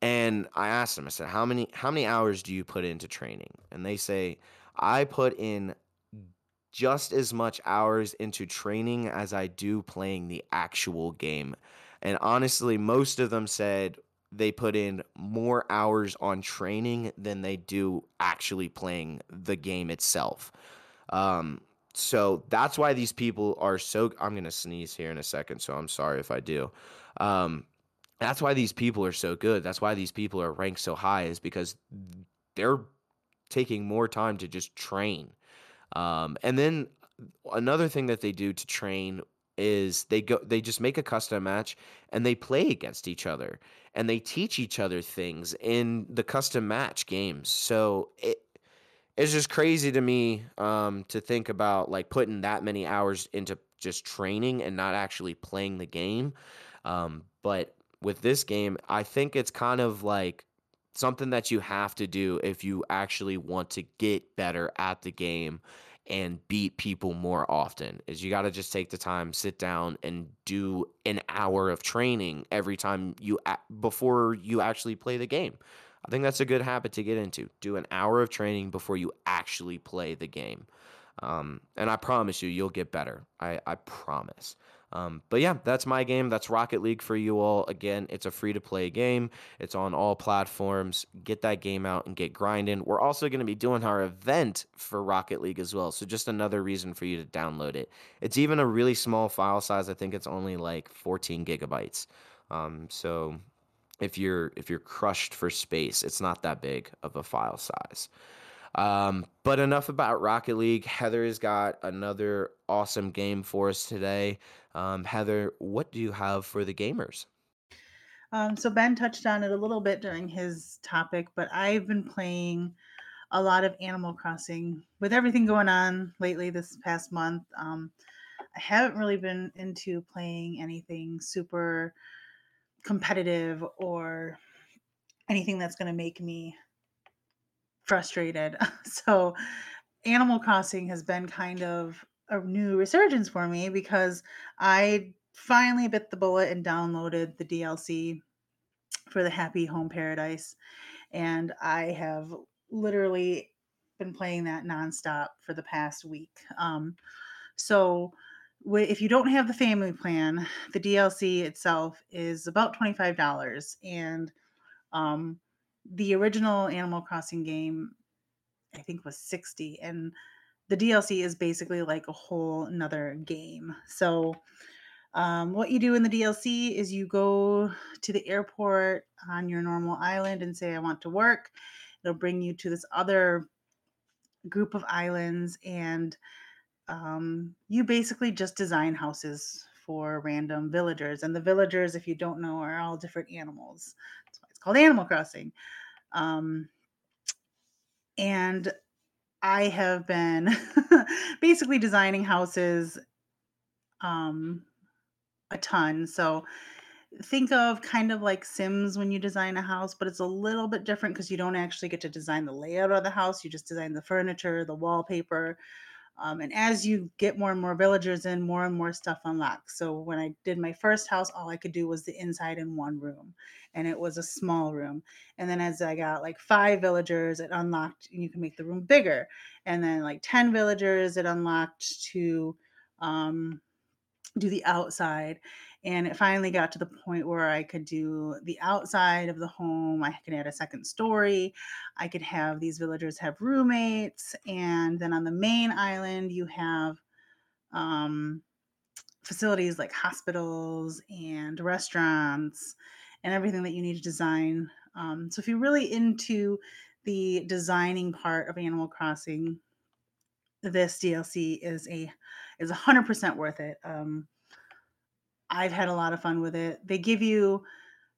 and I asked them, I said, how many hours do you put into training? And they say, I put in just as much hours into training as I do playing the actual game. And honestly, most of them said they put in more hours on training than they do actually playing the game itself. So that's why these people are so... I'm going to sneeze here in a second, so I'm sorry if I do. That's why these people are so good. That's why these people are ranked so high, is because they're taking more time to just train. And then another thing that they do to train is they just make a custom match and they play against each other. And they teach each other things in the custom match games. So It's just crazy to me to think about like putting that many hours into just training and not actually playing the game. But with this game, I think it's kind of like something that you have to do if you actually want to get better at the game and beat people more often, is you got to just take the time, sit down, and do an hour of training every time before you actually play the game. I think that's a good habit to get into. Do an hour of training before you actually play the game. And I promise you, you'll get better. I promise. But yeah, that's my game. That's Rocket League for you all. Again, it's a free-to-play game. It's on all platforms. Get that game out and get grinding. We're also going to be doing our event for Rocket League as well, so just another reason for you to download it. It's even a really small file size. I think it's only like 14 gigabytes. So if you're crushed for space, it's not that big of a file size. But enough about Rocket League. Heather has got another awesome game for us today. Heather, what do you have for the gamers? So Ben touched on it a little bit during his topic, but I've been playing a lot of Animal Crossing with everything going on lately this past month. I haven't really been into playing anything super competitive or anything that's going to make me frustrated. So Animal Crossing has been kind of a new resurgence for me because I finally bit the bullet and downloaded the DLC for the Happy Home Paradise. And I have literally been playing that nonstop for the past week. So if you don't have the family plan, the DLC itself is about $25. And the original Animal Crossing game, I think, was $60, and the DLC is basically like a whole another game. So what you do in the DLC is you go to the airport on your normal island and say, I want to work. It'll bring you to this other group of islands, and you basically just design houses for random villagers. And the villagers, if you don't know, are all different animals. That's why it's called Animal Crossing. And I have been basically designing houses a ton. So think of kind of like Sims when you design a house, but it's a little bit different because you don't actually get to design the layout of the house. You just design the furniture, the wallpaper. And as you get more and more villagers in, more and more stuff unlocks. So when I did my first house, all I could do was the inside in one room, and it was a small room. And then as I got like 5 villagers, it unlocked, and you can make the room bigger. And then like 10 villagers, it unlocked to do the outside. And it finally got to the point where I could do the outside of the home. I could add a second story. I could have these villagers have roommates. And then on the main island, you have facilities like hospitals and restaurants and everything that you need to design. So if you're really into the designing part of Animal Crossing, this DLC is 100% worth it. I've had a lot of fun with it. They give you,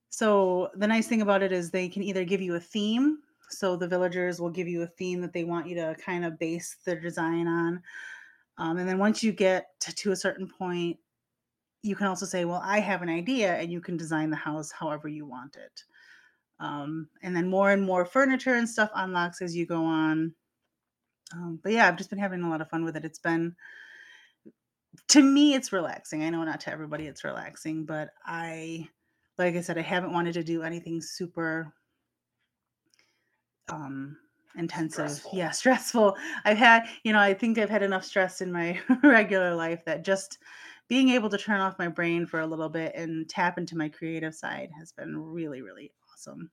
so the nice thing about it is they can either give you a theme. So the villagers will give you a theme that they want you to kind of base their design on. And then once you get to a certain point, you can also say, well, I have an idea, and you can design the house however you want it. And then more and more furniture and stuff unlocks as you go on. But yeah, I've just been having a lot of fun with it. It's been, to me, it's relaxing. I know not to everybody it's relaxing, but like I said, I haven't wanted to do anything super intensive. Stressful. Yeah, stressful. I think I've had enough stress in my regular life that just being able to turn off my brain for a little bit and tap into my creative side has been really, really awesome.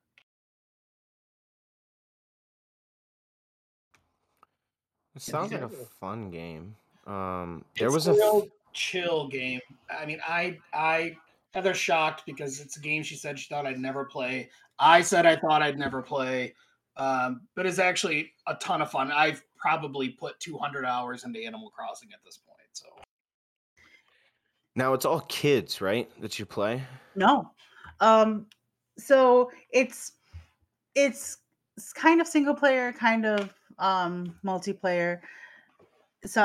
It sounds like a fun game. Chill game. I mean, I Heather's shocked because it's a game she said she thought I'd never play. I said I thought I'd never play, but it's actually a ton of fun. I've probably put 200 hours into Animal Crossing at this point. So now it's all kids, right? That you play? No. So it's kind of single player, kind of multiplayer. So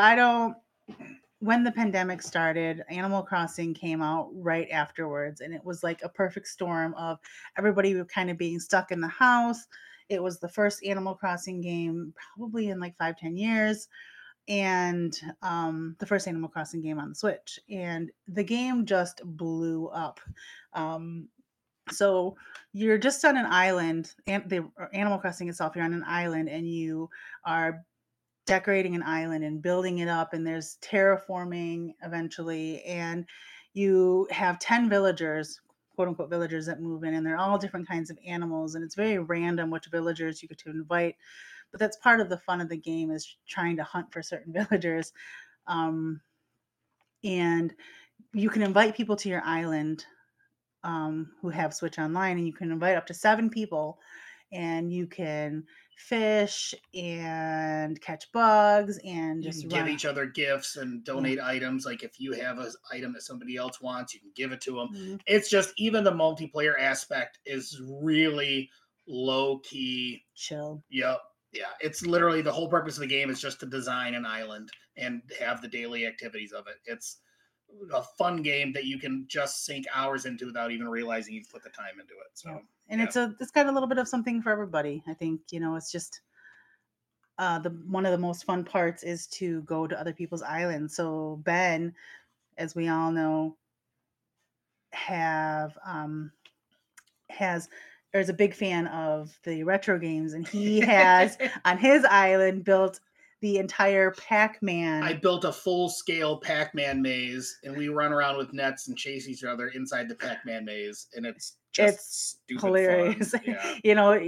when the pandemic started, Animal Crossing came out right afterwards, and it was like a perfect storm of everybody kind of being stuck in the house. It was the first Animal Crossing game probably in like 5-10 years, and the first Animal Crossing game on the Switch, and the game just blew up. So you're just on an island, and the Animal Crossing itself, you're on an island, and you are decorating an island and building it up, and there's terraforming eventually, and you have 10 villagers, quote unquote villagers, that move in, and they're all different kinds of animals, and it's very random which villagers you get to invite. But that's part of the fun of the game, is trying to hunt for certain villagers. And you can invite people to your island who have Switch Online, and you can invite up to 7 people, and you can fish and catch bugs, and just you can give each other gifts and donate items. Like if you have an item that somebody else wants, you can give it to them. It's just, even the multiplayer aspect is really low key, chill. Yep. Yeah, it's literally the whole purpose of the game is just to design an island and have the daily activities of it. It's a fun game that you can just sink hours into without even realizing you've put the time into it. So, and it's got a little bit of something for everybody. I think, you know, it's just the one of the most fun parts is to go to other people's islands. So Ben, as we all know, is a big fan of the retro games, and he has on his island built the entire Pac-Man. I built a full-scale Pac-Man maze, and we run around with nets and chase each other inside the Pac-Man maze, and it's just stupid hilarious. Fun. Yeah. You know,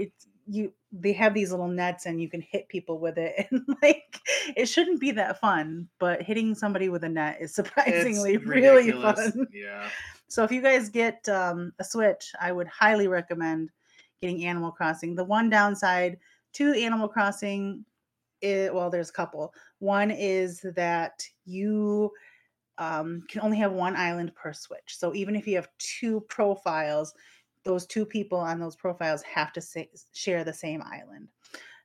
they have these little nets, and you can hit people with it, and like it shouldn't be that fun, but hitting somebody with a net is surprisingly really fun. Yeah. So if you guys get a Switch, I would highly recommend getting Animal Crossing. The one downside to Animal Crossing. There's a couple. One is that you can only have one island per Switch. So even if you have 2 profiles, those 2 people on those profiles have to share the same island.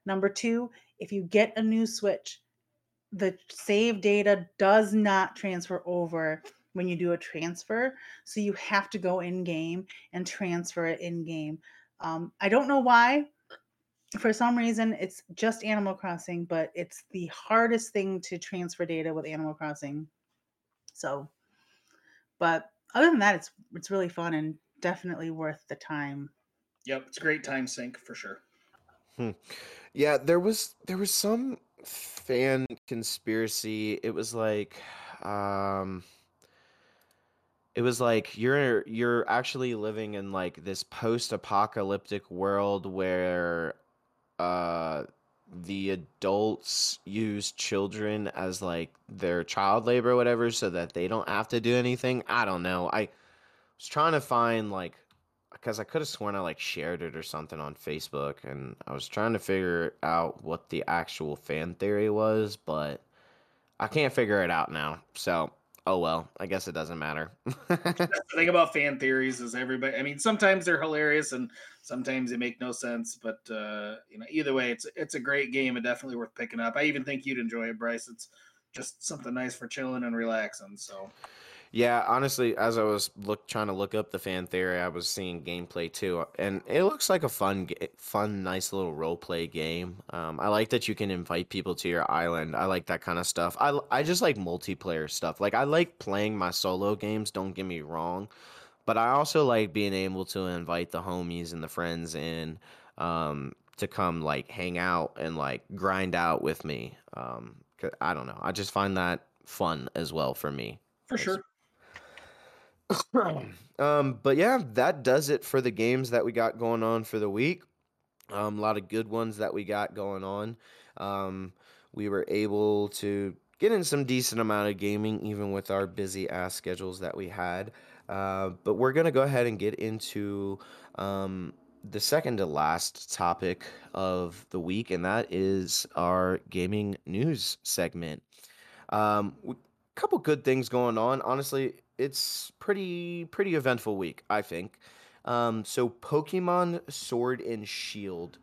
Number 2, if you get a new Switch, the save data does not transfer over when you do a transfer. So you have to go in-game and transfer it in-game. I don't know why. For some reason, it's just Animal Crossing, but it's the hardest thing to transfer data with Animal Crossing. So, but other than that, it's really fun and definitely worth the time. Yep, it's a great time sink for sure. Yeah, there was some fan conspiracy. It was like you're actually living in like this post-apocalyptic world where the adults use children as like their child labor or whatever so that they don't have to do anything. I don't know. I was trying to find like, because I could have sworn I like shared it or something on Facebook, and I was trying to figure out what the actual fan theory was, but I can't figure it out now. So, oh well, I guess it doesn't matter. The thing about fan theories is everybody, I mean, sometimes they're hilarious and sometimes they make no sense, but you know, either way, it's a great game and definitely worth picking up. I even think you'd enjoy it, Bryce. It's just something nice for chilling and relaxing. So, yeah, honestly, as I was trying to look up the fan theory, I was seeing gameplay too, and it looks like a fun, nice little role play game. I like that you can invite people to your island. I like that kind of stuff. I just like multiplayer stuff. Like I like playing my solo games. Don't get me wrong. But I also like being able to invite the homies and the friends in to come like hang out and like grind out with me. I don't know. I just find that fun as well for me. For sure. But yeah, that does it for the games that we got going on for the week. A lot of good ones that we got going on. We were able to get in some decent amount of gaming, even with our busy ass schedules that we had. But we're going to go ahead and get into the second to last topic of the week, and that is our gaming news segment. A couple good things going on. Honestly, it's pretty eventful week, I think. So Pokemon Sword and Shield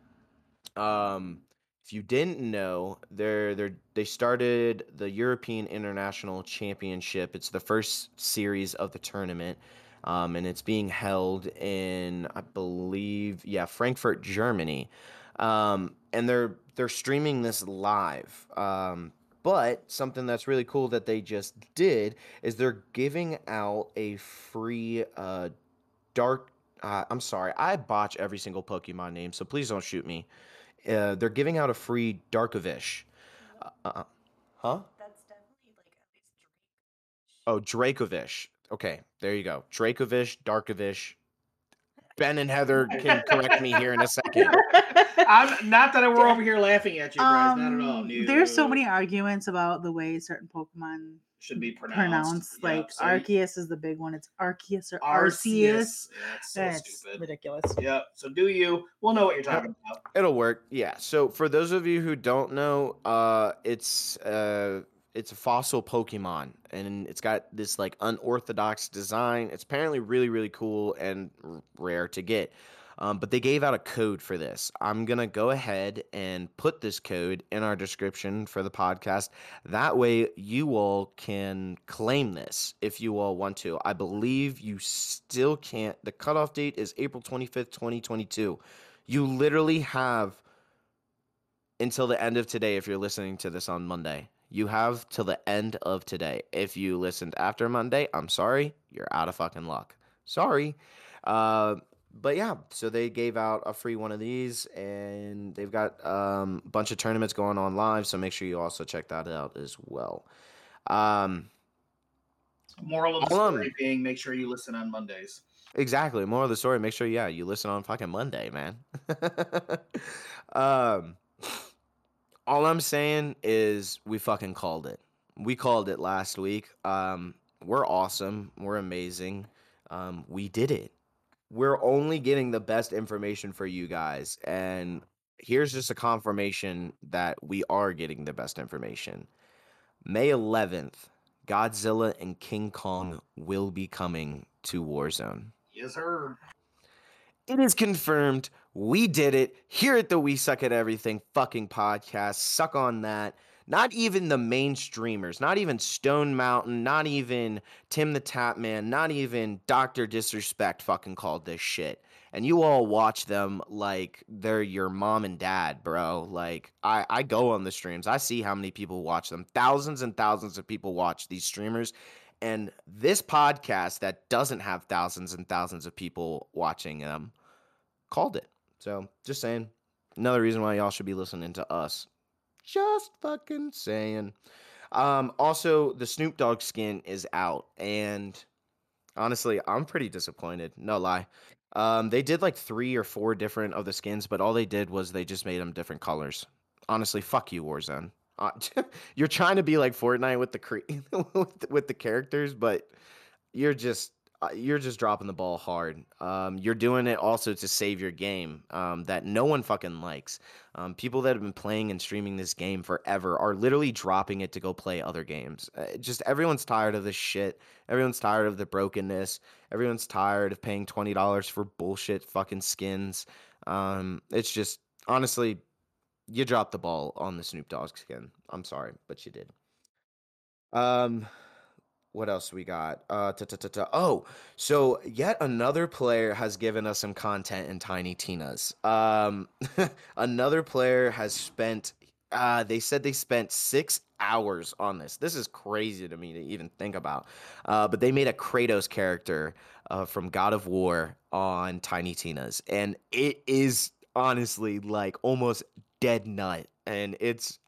If you didn't know, they started the European International Championship. It's the first series of the tournament, and it's being held in, I believe, Frankfurt, Germany. And they're streaming this live. But something that's really cool that they just did is they're giving out a free I'm sorry, I botch every single Pokemon name, so please don't shoot me. They're giving out a free Drakovish. That's definitely like at least Drakovish. Oh, Drakovish. Okay, there you go. Drakovish, Darkovish. Ben and Heather can correct me here in a second. I'm not that we're over here laughing at you guys, not at all. No. There's so many arguments about the way certain Pokemon should be pronounced. Yep, like so Arceus is the big one. It's Arceus or Arceus. That's stupid. Ridiculous. Yep. So do you? We'll know what you're talking about. It'll work. Yeah. So for those of you who don't know, it's a fossil Pokemon, and it's got this like unorthodox design. It's apparently really, really cool and rare to get. But they gave out a code for this. I'm going to go ahead and put this code in our description for the podcast. That way you all can claim this if you all want to. I believe you still can't. The cutoff date is April 25th, 2022. You literally have until the end of today if you're listening to this on Monday. You have till the end of today. If you listened after Monday, I'm sorry. You're out of fucking luck. Sorry. But yeah, so they gave out a free one of these, and they've got a bunch of tournaments going on live, so make sure you also check that out as well. Moral of the story being, make sure you listen on Mondays. Exactly. Moral of the story, make sure, you listen on fucking Monday, man. All I'm saying is we fucking called it. We called it last week. We're awesome. We're amazing. We did it. We're only getting the best information for you guys. And here's just a confirmation that we are getting the best information. May 11th, Godzilla and King Kong will be coming to Warzone. Yes, sir. It is confirmed. We did it here at the We Suck at Everything fucking podcast. Suck on that. Not even the main streamers, not even Stone Mountain, not even Tim the Tap Man, not even Dr. Disrespect fucking called this shit. And you all watch them like they're your mom and dad, bro. Like, I go on the streams. I see how many people watch them. Thousands and thousands of people watch these streamers. And this podcast that doesn't have thousands and thousands of people watching them called it. So just saying, another reason why y'all should be listening to us. Just fucking saying. Also, the Snoop Dogg skin is out, and honestly, I'm pretty disappointed. No lie. They did like 3 or 4 different of the skins, but all they did was they just made them different colors. Honestly, fuck you, Warzone. You're trying to be like Fortnite with the with the characters, but you're just dropping the ball hard. You're doing it also to save your game that no one fucking likes. People that have been playing and streaming this game forever are literally dropping it to go play other games. Just everyone's tired of this shit. Everyone's tired of the brokenness. Everyone's tired of paying $20 for bullshit fucking skins. It's just, honestly, you dropped the ball on the Snoop Dogg skin. I'm sorry, but you did. What else we got? Oh, so yet another player has given us some content in Tiny Tina's. Another player has spent, they said they spent 6 hours on this. This is crazy to me to even think about. But they made a Kratos character from God of War on Tiny Tina's. And it is honestly like almost dead nut. And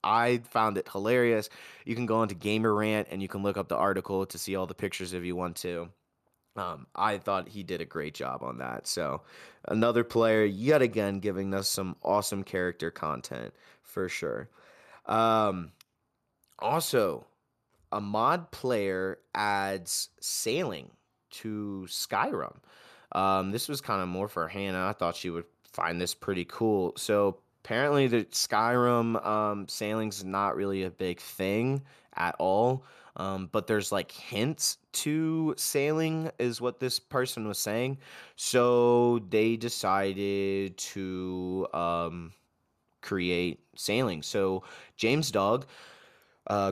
I found it hilarious. You can go onto Gamer Rant and you can look up the article to see all the pictures if you want to. I thought he did a great job on that. So another player yet again giving us some awesome character content for sure. Also, a mod player adds sailing to Skyrim. This was kind of more for Hannah. I thought she would find this pretty cool. So apparently, the Skyrim sailing's not really a big thing at all, but there's like hints to sailing is what this person was saying. So they decided to create sailing. So James Dog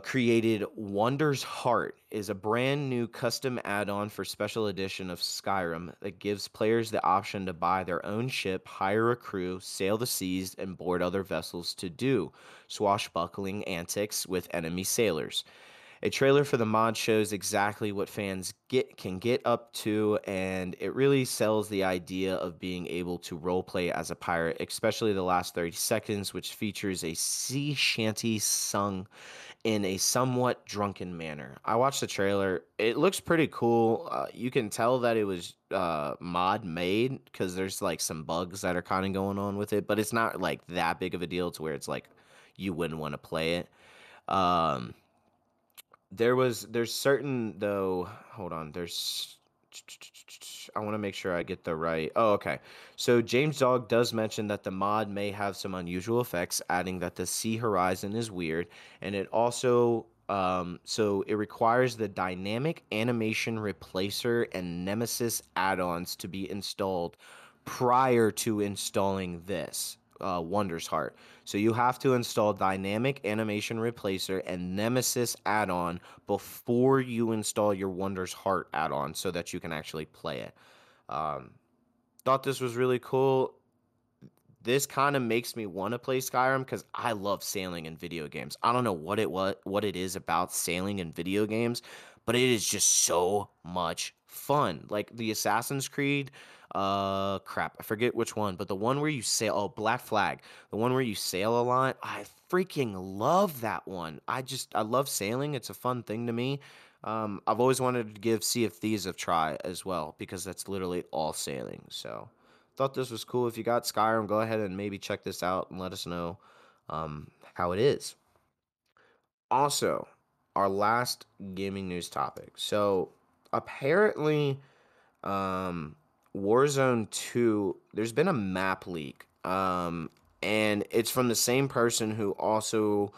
created Wonders Heart, is a brand new custom add-on for special edition of Skyrim that gives players the option to buy their own ship, hire a crew, sail the seas, and board other vessels to do swashbuckling antics with enemy sailors. A trailer for the mod shows exactly what fans can get up to, and it really sells the idea of being able to roleplay as a pirate, especially the last 30 seconds, which features a sea shanty sung in a somewhat drunken manner. I watched the trailer. It looks pretty cool. You can tell that it was mod made because there's like some bugs that are kind of going on with it, but it's not like that big of a deal to where it's like you wouldn't want to play it. I want to make sure I get the right. Oh, okay. So James Dog does mention that the mod may have some unusual effects, adding that the sea horizon is weird, and it also so it requires the Dynamic Animation Replacer and Nemesis add-ons to be installed prior to installing this. Wonders Heart. So you have to install Dynamic Animation Replacer and Nemesis add-on before you install your Wonders Heart add-on so that you can actually play it. Thought this was really cool. This kind of makes me want to play Skyrim because I love sailing in video games. I don't know what it is about sailing in video games, but it is just so much fun. Like the Assassin's Creed, I forget which one, but the one where you sail, Black Flag, the one where you sail a lot, I freaking love that one. I love sailing. It's a fun thing to me. I've always wanted to give Sea of Thieves a try as well, because that's literally all sailing. So thought this was cool. If you got Skyrim, go ahead and maybe check this out and let us know how it is. Also, our last gaming news topic. So apparently, Warzone 2, there's been a map leak, and it's from the same person who also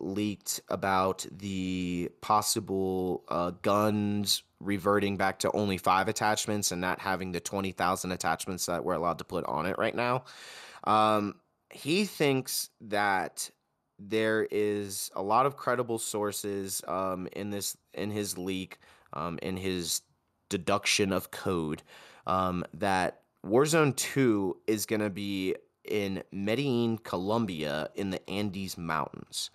leaked about the possible guns reverting back to only 5 attachments and not having the 20,000 attachments that we're allowed to put on it right now. He thinks that there is a lot of credible sources in his deduction of code that Warzone 2 is going to be in Medellin, Colombia, in the Andes Mountains.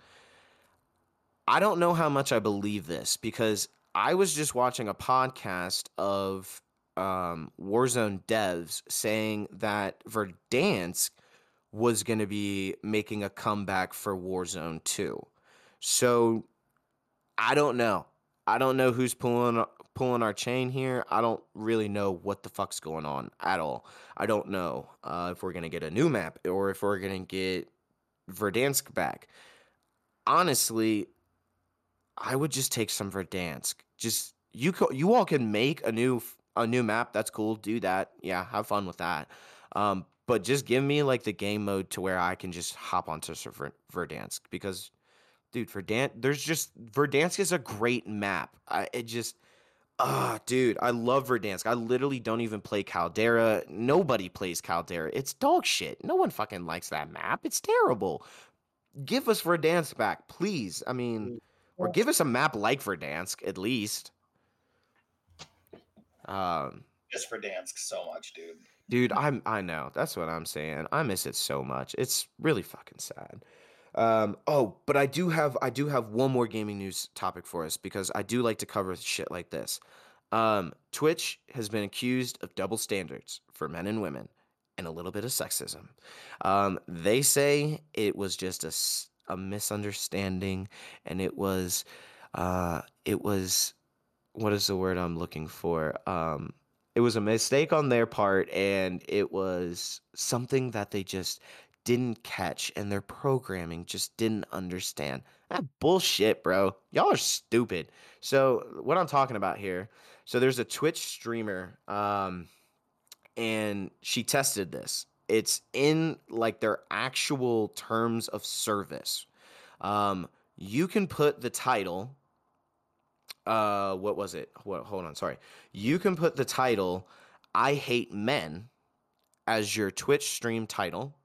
I don't know how much I believe this, because I was just watching a podcast of Warzone devs saying that Verdansk was going to be making a comeback for Warzone 2. So I don't know. I don't know who's pulling our chain here. I don't really know what the fuck's going on at all. I don't know if we're going to get a new map or if we're going to get Verdansk back. Honestly, I would just take some Verdansk. Just you all can make a new map. That's cool. Do that. Yeah, have fun with that. But just give me like the game mode to where I can just hop onto Verdansk, because dude, Verdansk is a great map. I love Verdansk. I literally don't even play Caldera. Nobody plays Caldera. It's dog shit. No one fucking likes that map. It's terrible. Give us Verdansk back, please. I mean, or give us a map like Verdansk at least. Just Verdansk so much, dude. Dude, I know. That's what I'm saying. I miss it so much. It's really fucking sad. But I do have one more gaming news topic for us, because I do like to cover shit like this. Twitch has been accused of double standards for men and women and a little bit of sexism. They say it was just a misunderstanding, and it was what is the word I'm looking for? It was a mistake on their part, and it was something that they just didn't catch, and their programming just didn't understand. That bullshit, bro. Y'all are stupid. So what I'm talking about here, so there's a Twitch streamer, and she tested this. It's in like their actual terms of service. You can put the title... You can put the title "I hate men" as your Twitch stream title,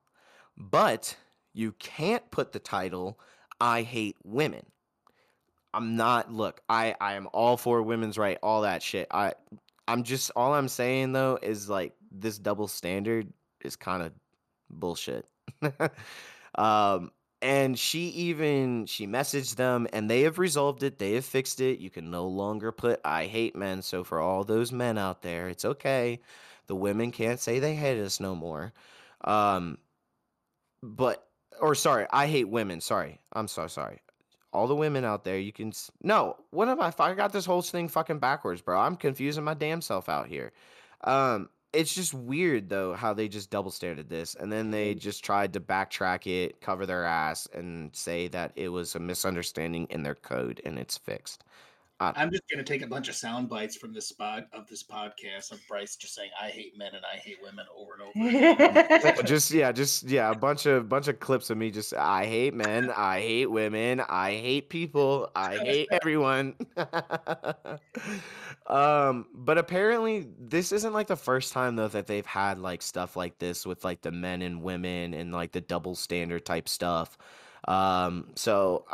but You can't put the title, I hate women. I'm not, look, I am all for women's right, all that shit. I'm just, all I'm saying though is like this double standard is kind of bullshit. And she messaged them and they have resolved it. They have fixed it. You can no longer put I hate men. So for all those men out there, it's okay. The women can't say they hate us no more. I hate women. Sorry. All the women out there, you can, no, what am I got this whole thing fucking backwards, bro. I'm confusing my damn self out here. It's just weird, though, how they just double standard this, and then they just tried to backtrack it, cover their ass, and say that it was a misunderstanding in their code, and it's fixed. I'm just going to take a bunch of sound bites from this spot of this podcast of Bryce just saying, I hate men and I hate women over and over. just a bunch of clips of me just, I hate men, I hate women, I hate people, I hate everyone. But apparently this isn't like the first time, though, that they've had like stuff like this with like the men and women and like the double standard type stuff. So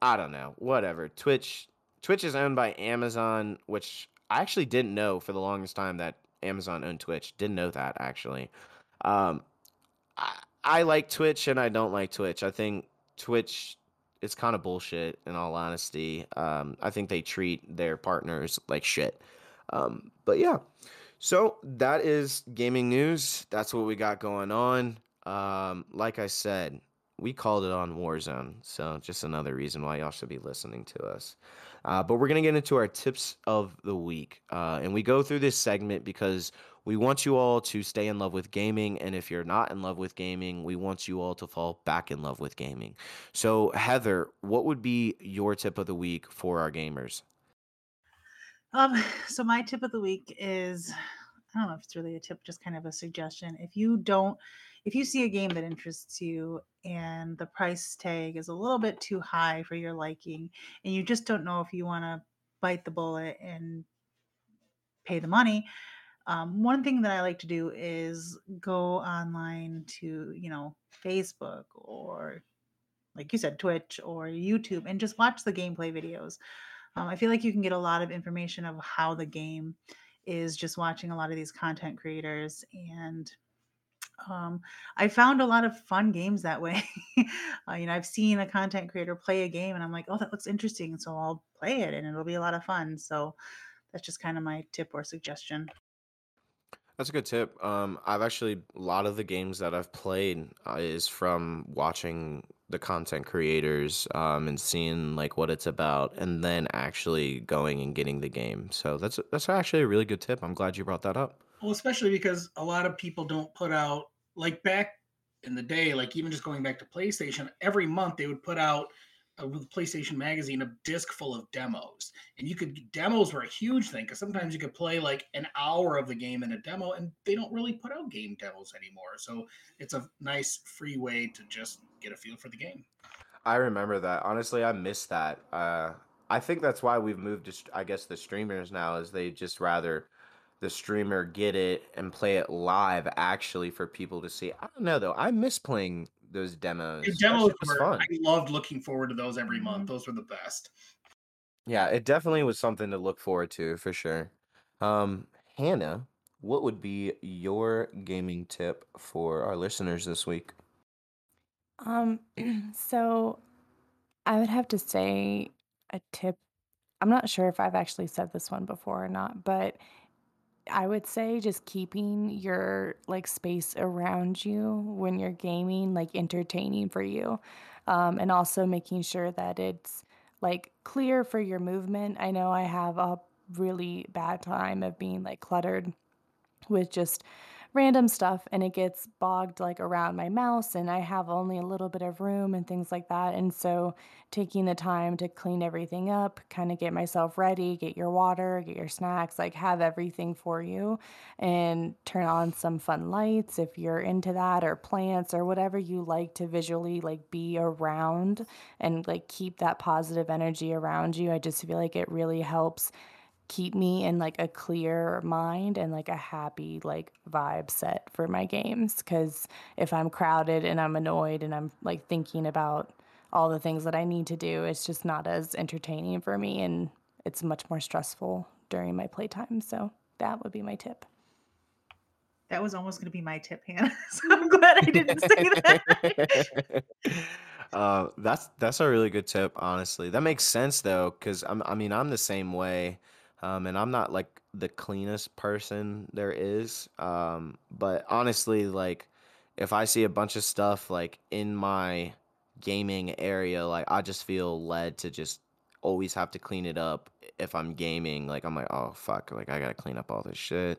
I don't know, whatever. Twitch is owned by Amazon, which I actually didn't know for the longest time that Amazon owned Twitch. Didn't know that, actually. I like Twitch and I don't like Twitch. I think Twitch is kind of bullshit, in all honesty. I think they treat their partners like shit. But yeah, so that is gaming news. That's what we got going on. Like I said, we called it on Warzone, so just another reason why y'all should be listening to us. But we're going to get into our tips of the week. And we go through this segment because we want you all to stay in love with gaming. And if you're not in love with gaming, we want you all to fall back in love with gaming. So, Heather, what would be your tip of the week for our gamers? So my tip of the week is, I don't know if it's really a tip, just kind of a suggestion. If you see a game that interests you and the price tag is a little bit too high for your liking, and you just don't know if you want to bite the bullet and pay the money, one thing that I like to do is go online to, Facebook or, like you said, Twitch or YouTube and just watch the gameplay videos. I feel like you can get a lot of information of how the game is just watching a lot of these content creators, and I found a lot of fun games that way. I've seen a content creator play a game and I'm like, oh, that looks interesting. So I'll play it and it'll be a lot of fun. So that's just kind of my tip or suggestion. That's a good tip. I've actually, a lot of the games that I've played is from watching the content creators and seeing like what it's about and then actually going and getting the game. So that's actually a really good tip. I'm glad you brought that up. Well, especially because a lot of people don't put out, like back in the day, like even just going back to PlayStation, every month they would put out with PlayStation Magazine a disc full of demos. And demos were a huge thing because sometimes you could play like an hour of the game in a demo, and they don't really put out game demos anymore. So it's a nice free way to just get a feel for the game. I remember that. Honestly, I miss that. I think that's why we've moved to, I guess, the streamers now, is they just rather the streamer get it and play it live actually for people to see. I don't know, though. I miss playing those demos. The demos were fun. I loved looking forward to those every month. Those were the best. Yeah, it definitely was something to look forward to for sure. Hannah, what would be your gaming tip for our listeners this week? So I would have to say a tip. I'm not sure if I've actually said this one before or not, but I would say just keeping your like space around you when you're gaming like entertaining for you, and also making sure that it's like clear for your movement. I know I have a really bad time of being like cluttered with just random stuff, and it gets bogged like around my mouse, and I have only a little bit of room and things like that. And so taking the time to clean everything up, kind of get myself ready, get your water, get your snacks, like have everything for you, and turn on some fun lights if you're into that, or plants or whatever you like to visually like be around and like keep that positive energy around you. I just feel like it really helps keep me in like a clear mind and like a happy like vibe set for my games. Because if I'm crowded and I'm annoyed and I'm like thinking about all the things that I need to do, it's just not as entertaining for me, and it's much more stressful during my playtime. So that would be my tip. That was almost going to be my tip, Hannah. So I'm glad I didn't say that. That's a really good tip, honestly. That makes sense though, because I'm the same way, and I'm not like the cleanest person there is. But honestly, like if I see a bunch of stuff like in my gaming area, like I just feel led to just always have to clean it up. If I'm gaming, like I'm like, oh fuck, like I gotta clean up all this shit, and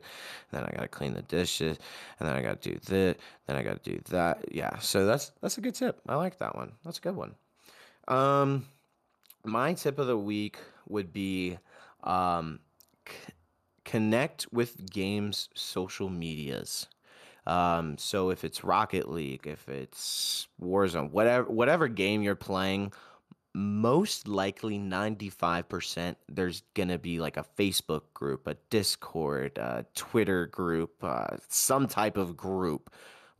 then I gotta clean the dishes, and then I gotta do this, then I gotta do that. Yeah, so that's a good tip. I like that one. That's a good one. My tip of the week would be connect with games' social medias. So if it's Rocket League, if it's Warzone, whatever game you're playing, most likely 95% there's going to be like a Facebook group, a Discord, a Twitter group, some type of group,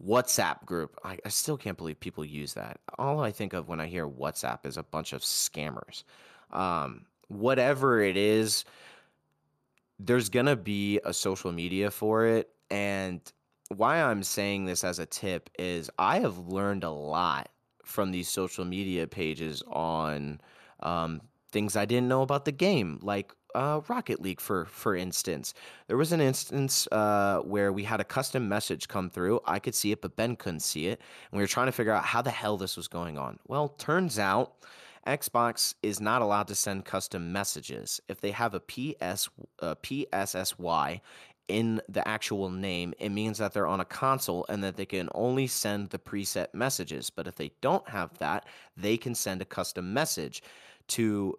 WhatsApp group. I still can't believe people use that. All I think of when I hear WhatsApp is a bunch of scammers. Whatever it is, there's going to be a social media for it. And why I'm saying this as a tip is I have learned a lot from these social media pages on things I didn't know about the game, like Rocket League, for instance. There was an instance where we had a custom message come through. I could see it, but Ben couldn't see it. And we were trying to figure out how the hell this was going on. Well, turns out Xbox is not allowed to send custom messages. If they have a PSSY in the actual name, it means that they're on a console and that they can only send the preset messages. But if they don't have that, they can send a custom message to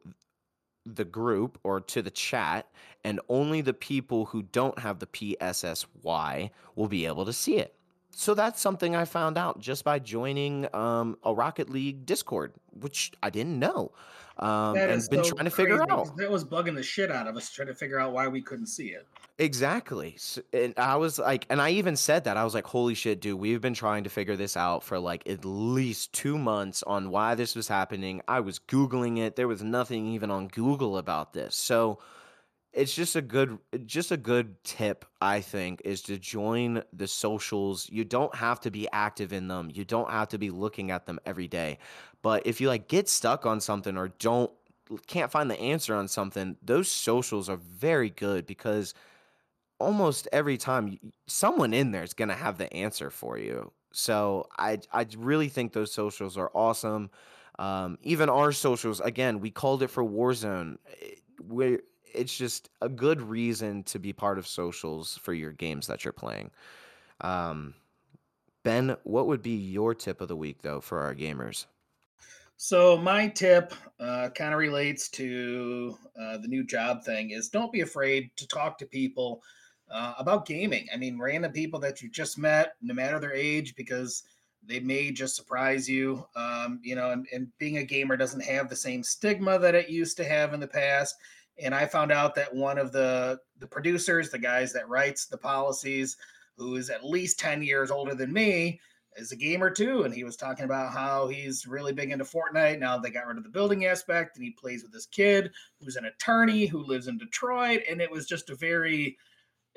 the group or to the chat, and only the people who don't have the PSSY will be able to see it. So that's something I found out just by joining a Rocket League Discord, which I didn't know. I've been trying to figure out. That was bugging the shit out of us, trying to figure out why we couldn't see it. Exactly. And I was like, and I even said that. I was like, holy shit, dude, we've been trying to figure this out for like at least 2 months on why this was happening. I was Googling it. There was nothing even on Google about this. So it's just a good tip, I think, is to join the socials. You don't have to be active in them. You don't have to be looking at them every day. But if you like get stuck on something or can't find the answer on something, those socials are very good, because almost every time someone in there is going to have the answer for you. So I really think those socials are awesome. Even our socials, again, we called it for Warzone. It's just a good reason to be part of socials for your games that you're playing. Ben, what would be your tip of the week, though, for our gamers? So my tip kind of relates to the new job thing, is don't be afraid to talk to people about gaming. I mean, random people that you just met, no matter their age, because they may just surprise you. And being a gamer doesn't have the same stigma that it used to have in the past. And I found out that one of the producers, the guys that writes the policies, who is at least 10 years older than me, is a gamer too. And he was talking about how he's really big into Fortnite. Now they got rid of the building aspect, and he plays with this kid who's an attorney who lives in Detroit. And it was just it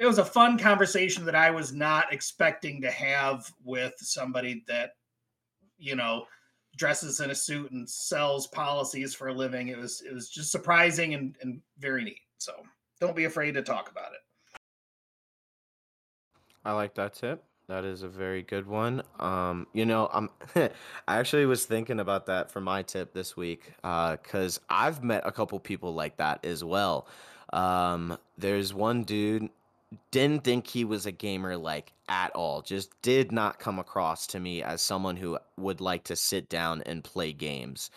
was a fun conversation that I was not expecting to have with somebody that, dresses in a suit and sells policies for a living. It was just surprising and very neat. So don't be afraid to talk about it. I like that tip. That is a very good one. I actually was thinking about that for my tip this week, because I've met a couple people like that as well. There's one dude, didn't think he was a gamer like at all, just did not come across to me as someone who would like to sit down and play games.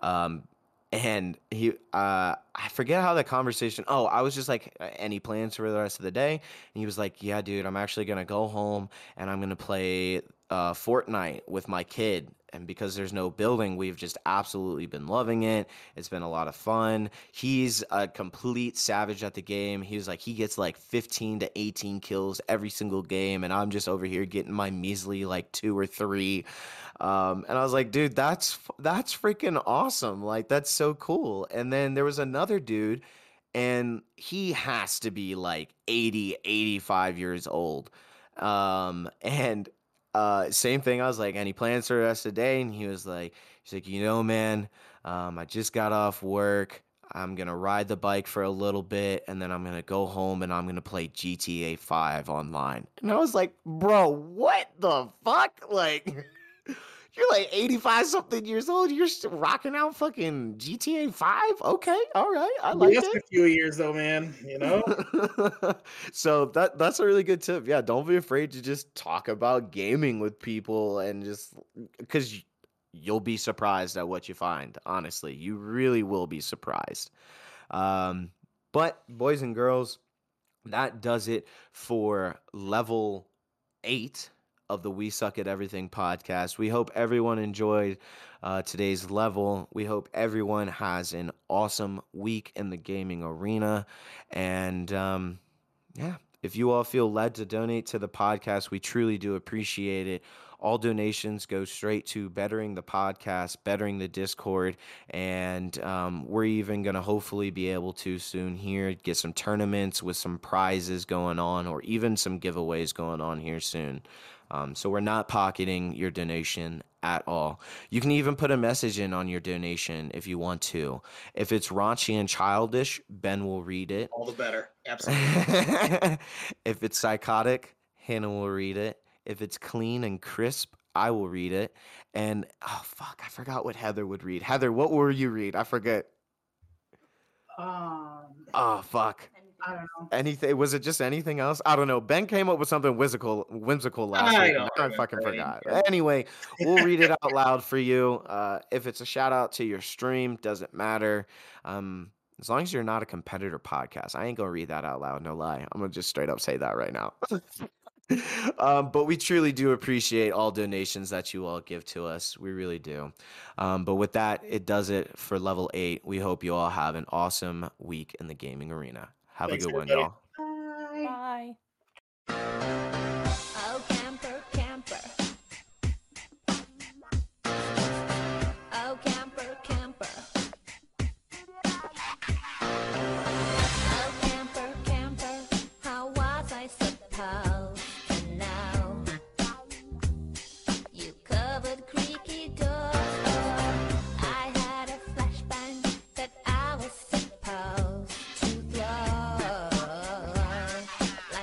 And he, I forget how the conversation, I was just like, any plans for the rest of the day? And he was like, yeah, dude, I'm actually going to go home and I'm going to play Fortnite with my kid. And because there's no building, we've just absolutely been loving it. It's been a lot of fun. He's a complete savage at the game. He was like, he gets like 15 to 18 kills every single game. And I'm just over here getting my measly like 2 or 3. And I was like, dude, that's freaking awesome. Like, that's so cool. And then there was another dude, and he has to be like 80, 85 years old. Same thing. I was like, any plans for the rest of the day? And he was like, you know, man, I just got off work. I'm going to ride the bike for a little bit, and then I'm going to go home and I'm going to play GTA 5 online. And I was like, bro, what the fuck? Like, you're like 85 something years old. You're still rocking out fucking GTA 5. Okay. All right. I like it. Just a few years though, man, you know? So that's a really good tip. Yeah. Don't be afraid to just talk about gaming with people, and just because you'll be surprised at what you find. Honestly, you really will be surprised. But boys and girls, that does it for level 8 of the We Suck at Everything podcast. We hope everyone enjoyed today's level. We hope everyone has an awesome week in the gaming arena. And if you all feel led to donate to the podcast, we truly do appreciate it. All donations go straight to bettering the podcast, bettering the Discord, and we're even going to hopefully be able to soon here get some tournaments with some prizes going on, or even some giveaways going on here soon. So we're not pocketing your donation at all. You can even put a message in on your donation if you want to. If it's raunchy and childish, Ben will read it. All the better. Absolutely. If it's psychotic, Hannah will read it. If it's clean and crisp, I will read it. And, oh, fuck, I forgot what Heather would read. Heather, what will you read? I forget. Oh, fuck. I don't know. Anything? Was it just anything else? I don't know. Ben came up with something whimsical last week. I fucking forgot. Anyway, we'll read it out loud for you. If it's a shout out to your stream, doesn't matter. As long as you're not a competitor podcast, I ain't gonna read that out loud. No lie. I'm gonna just straight up say that right now. But we truly do appreciate all donations that you all give to us. We really do. But with that, it does it for level 8. We hope you all have an awesome week in the gaming arena. Have a good one, y'all. Bye. Bye.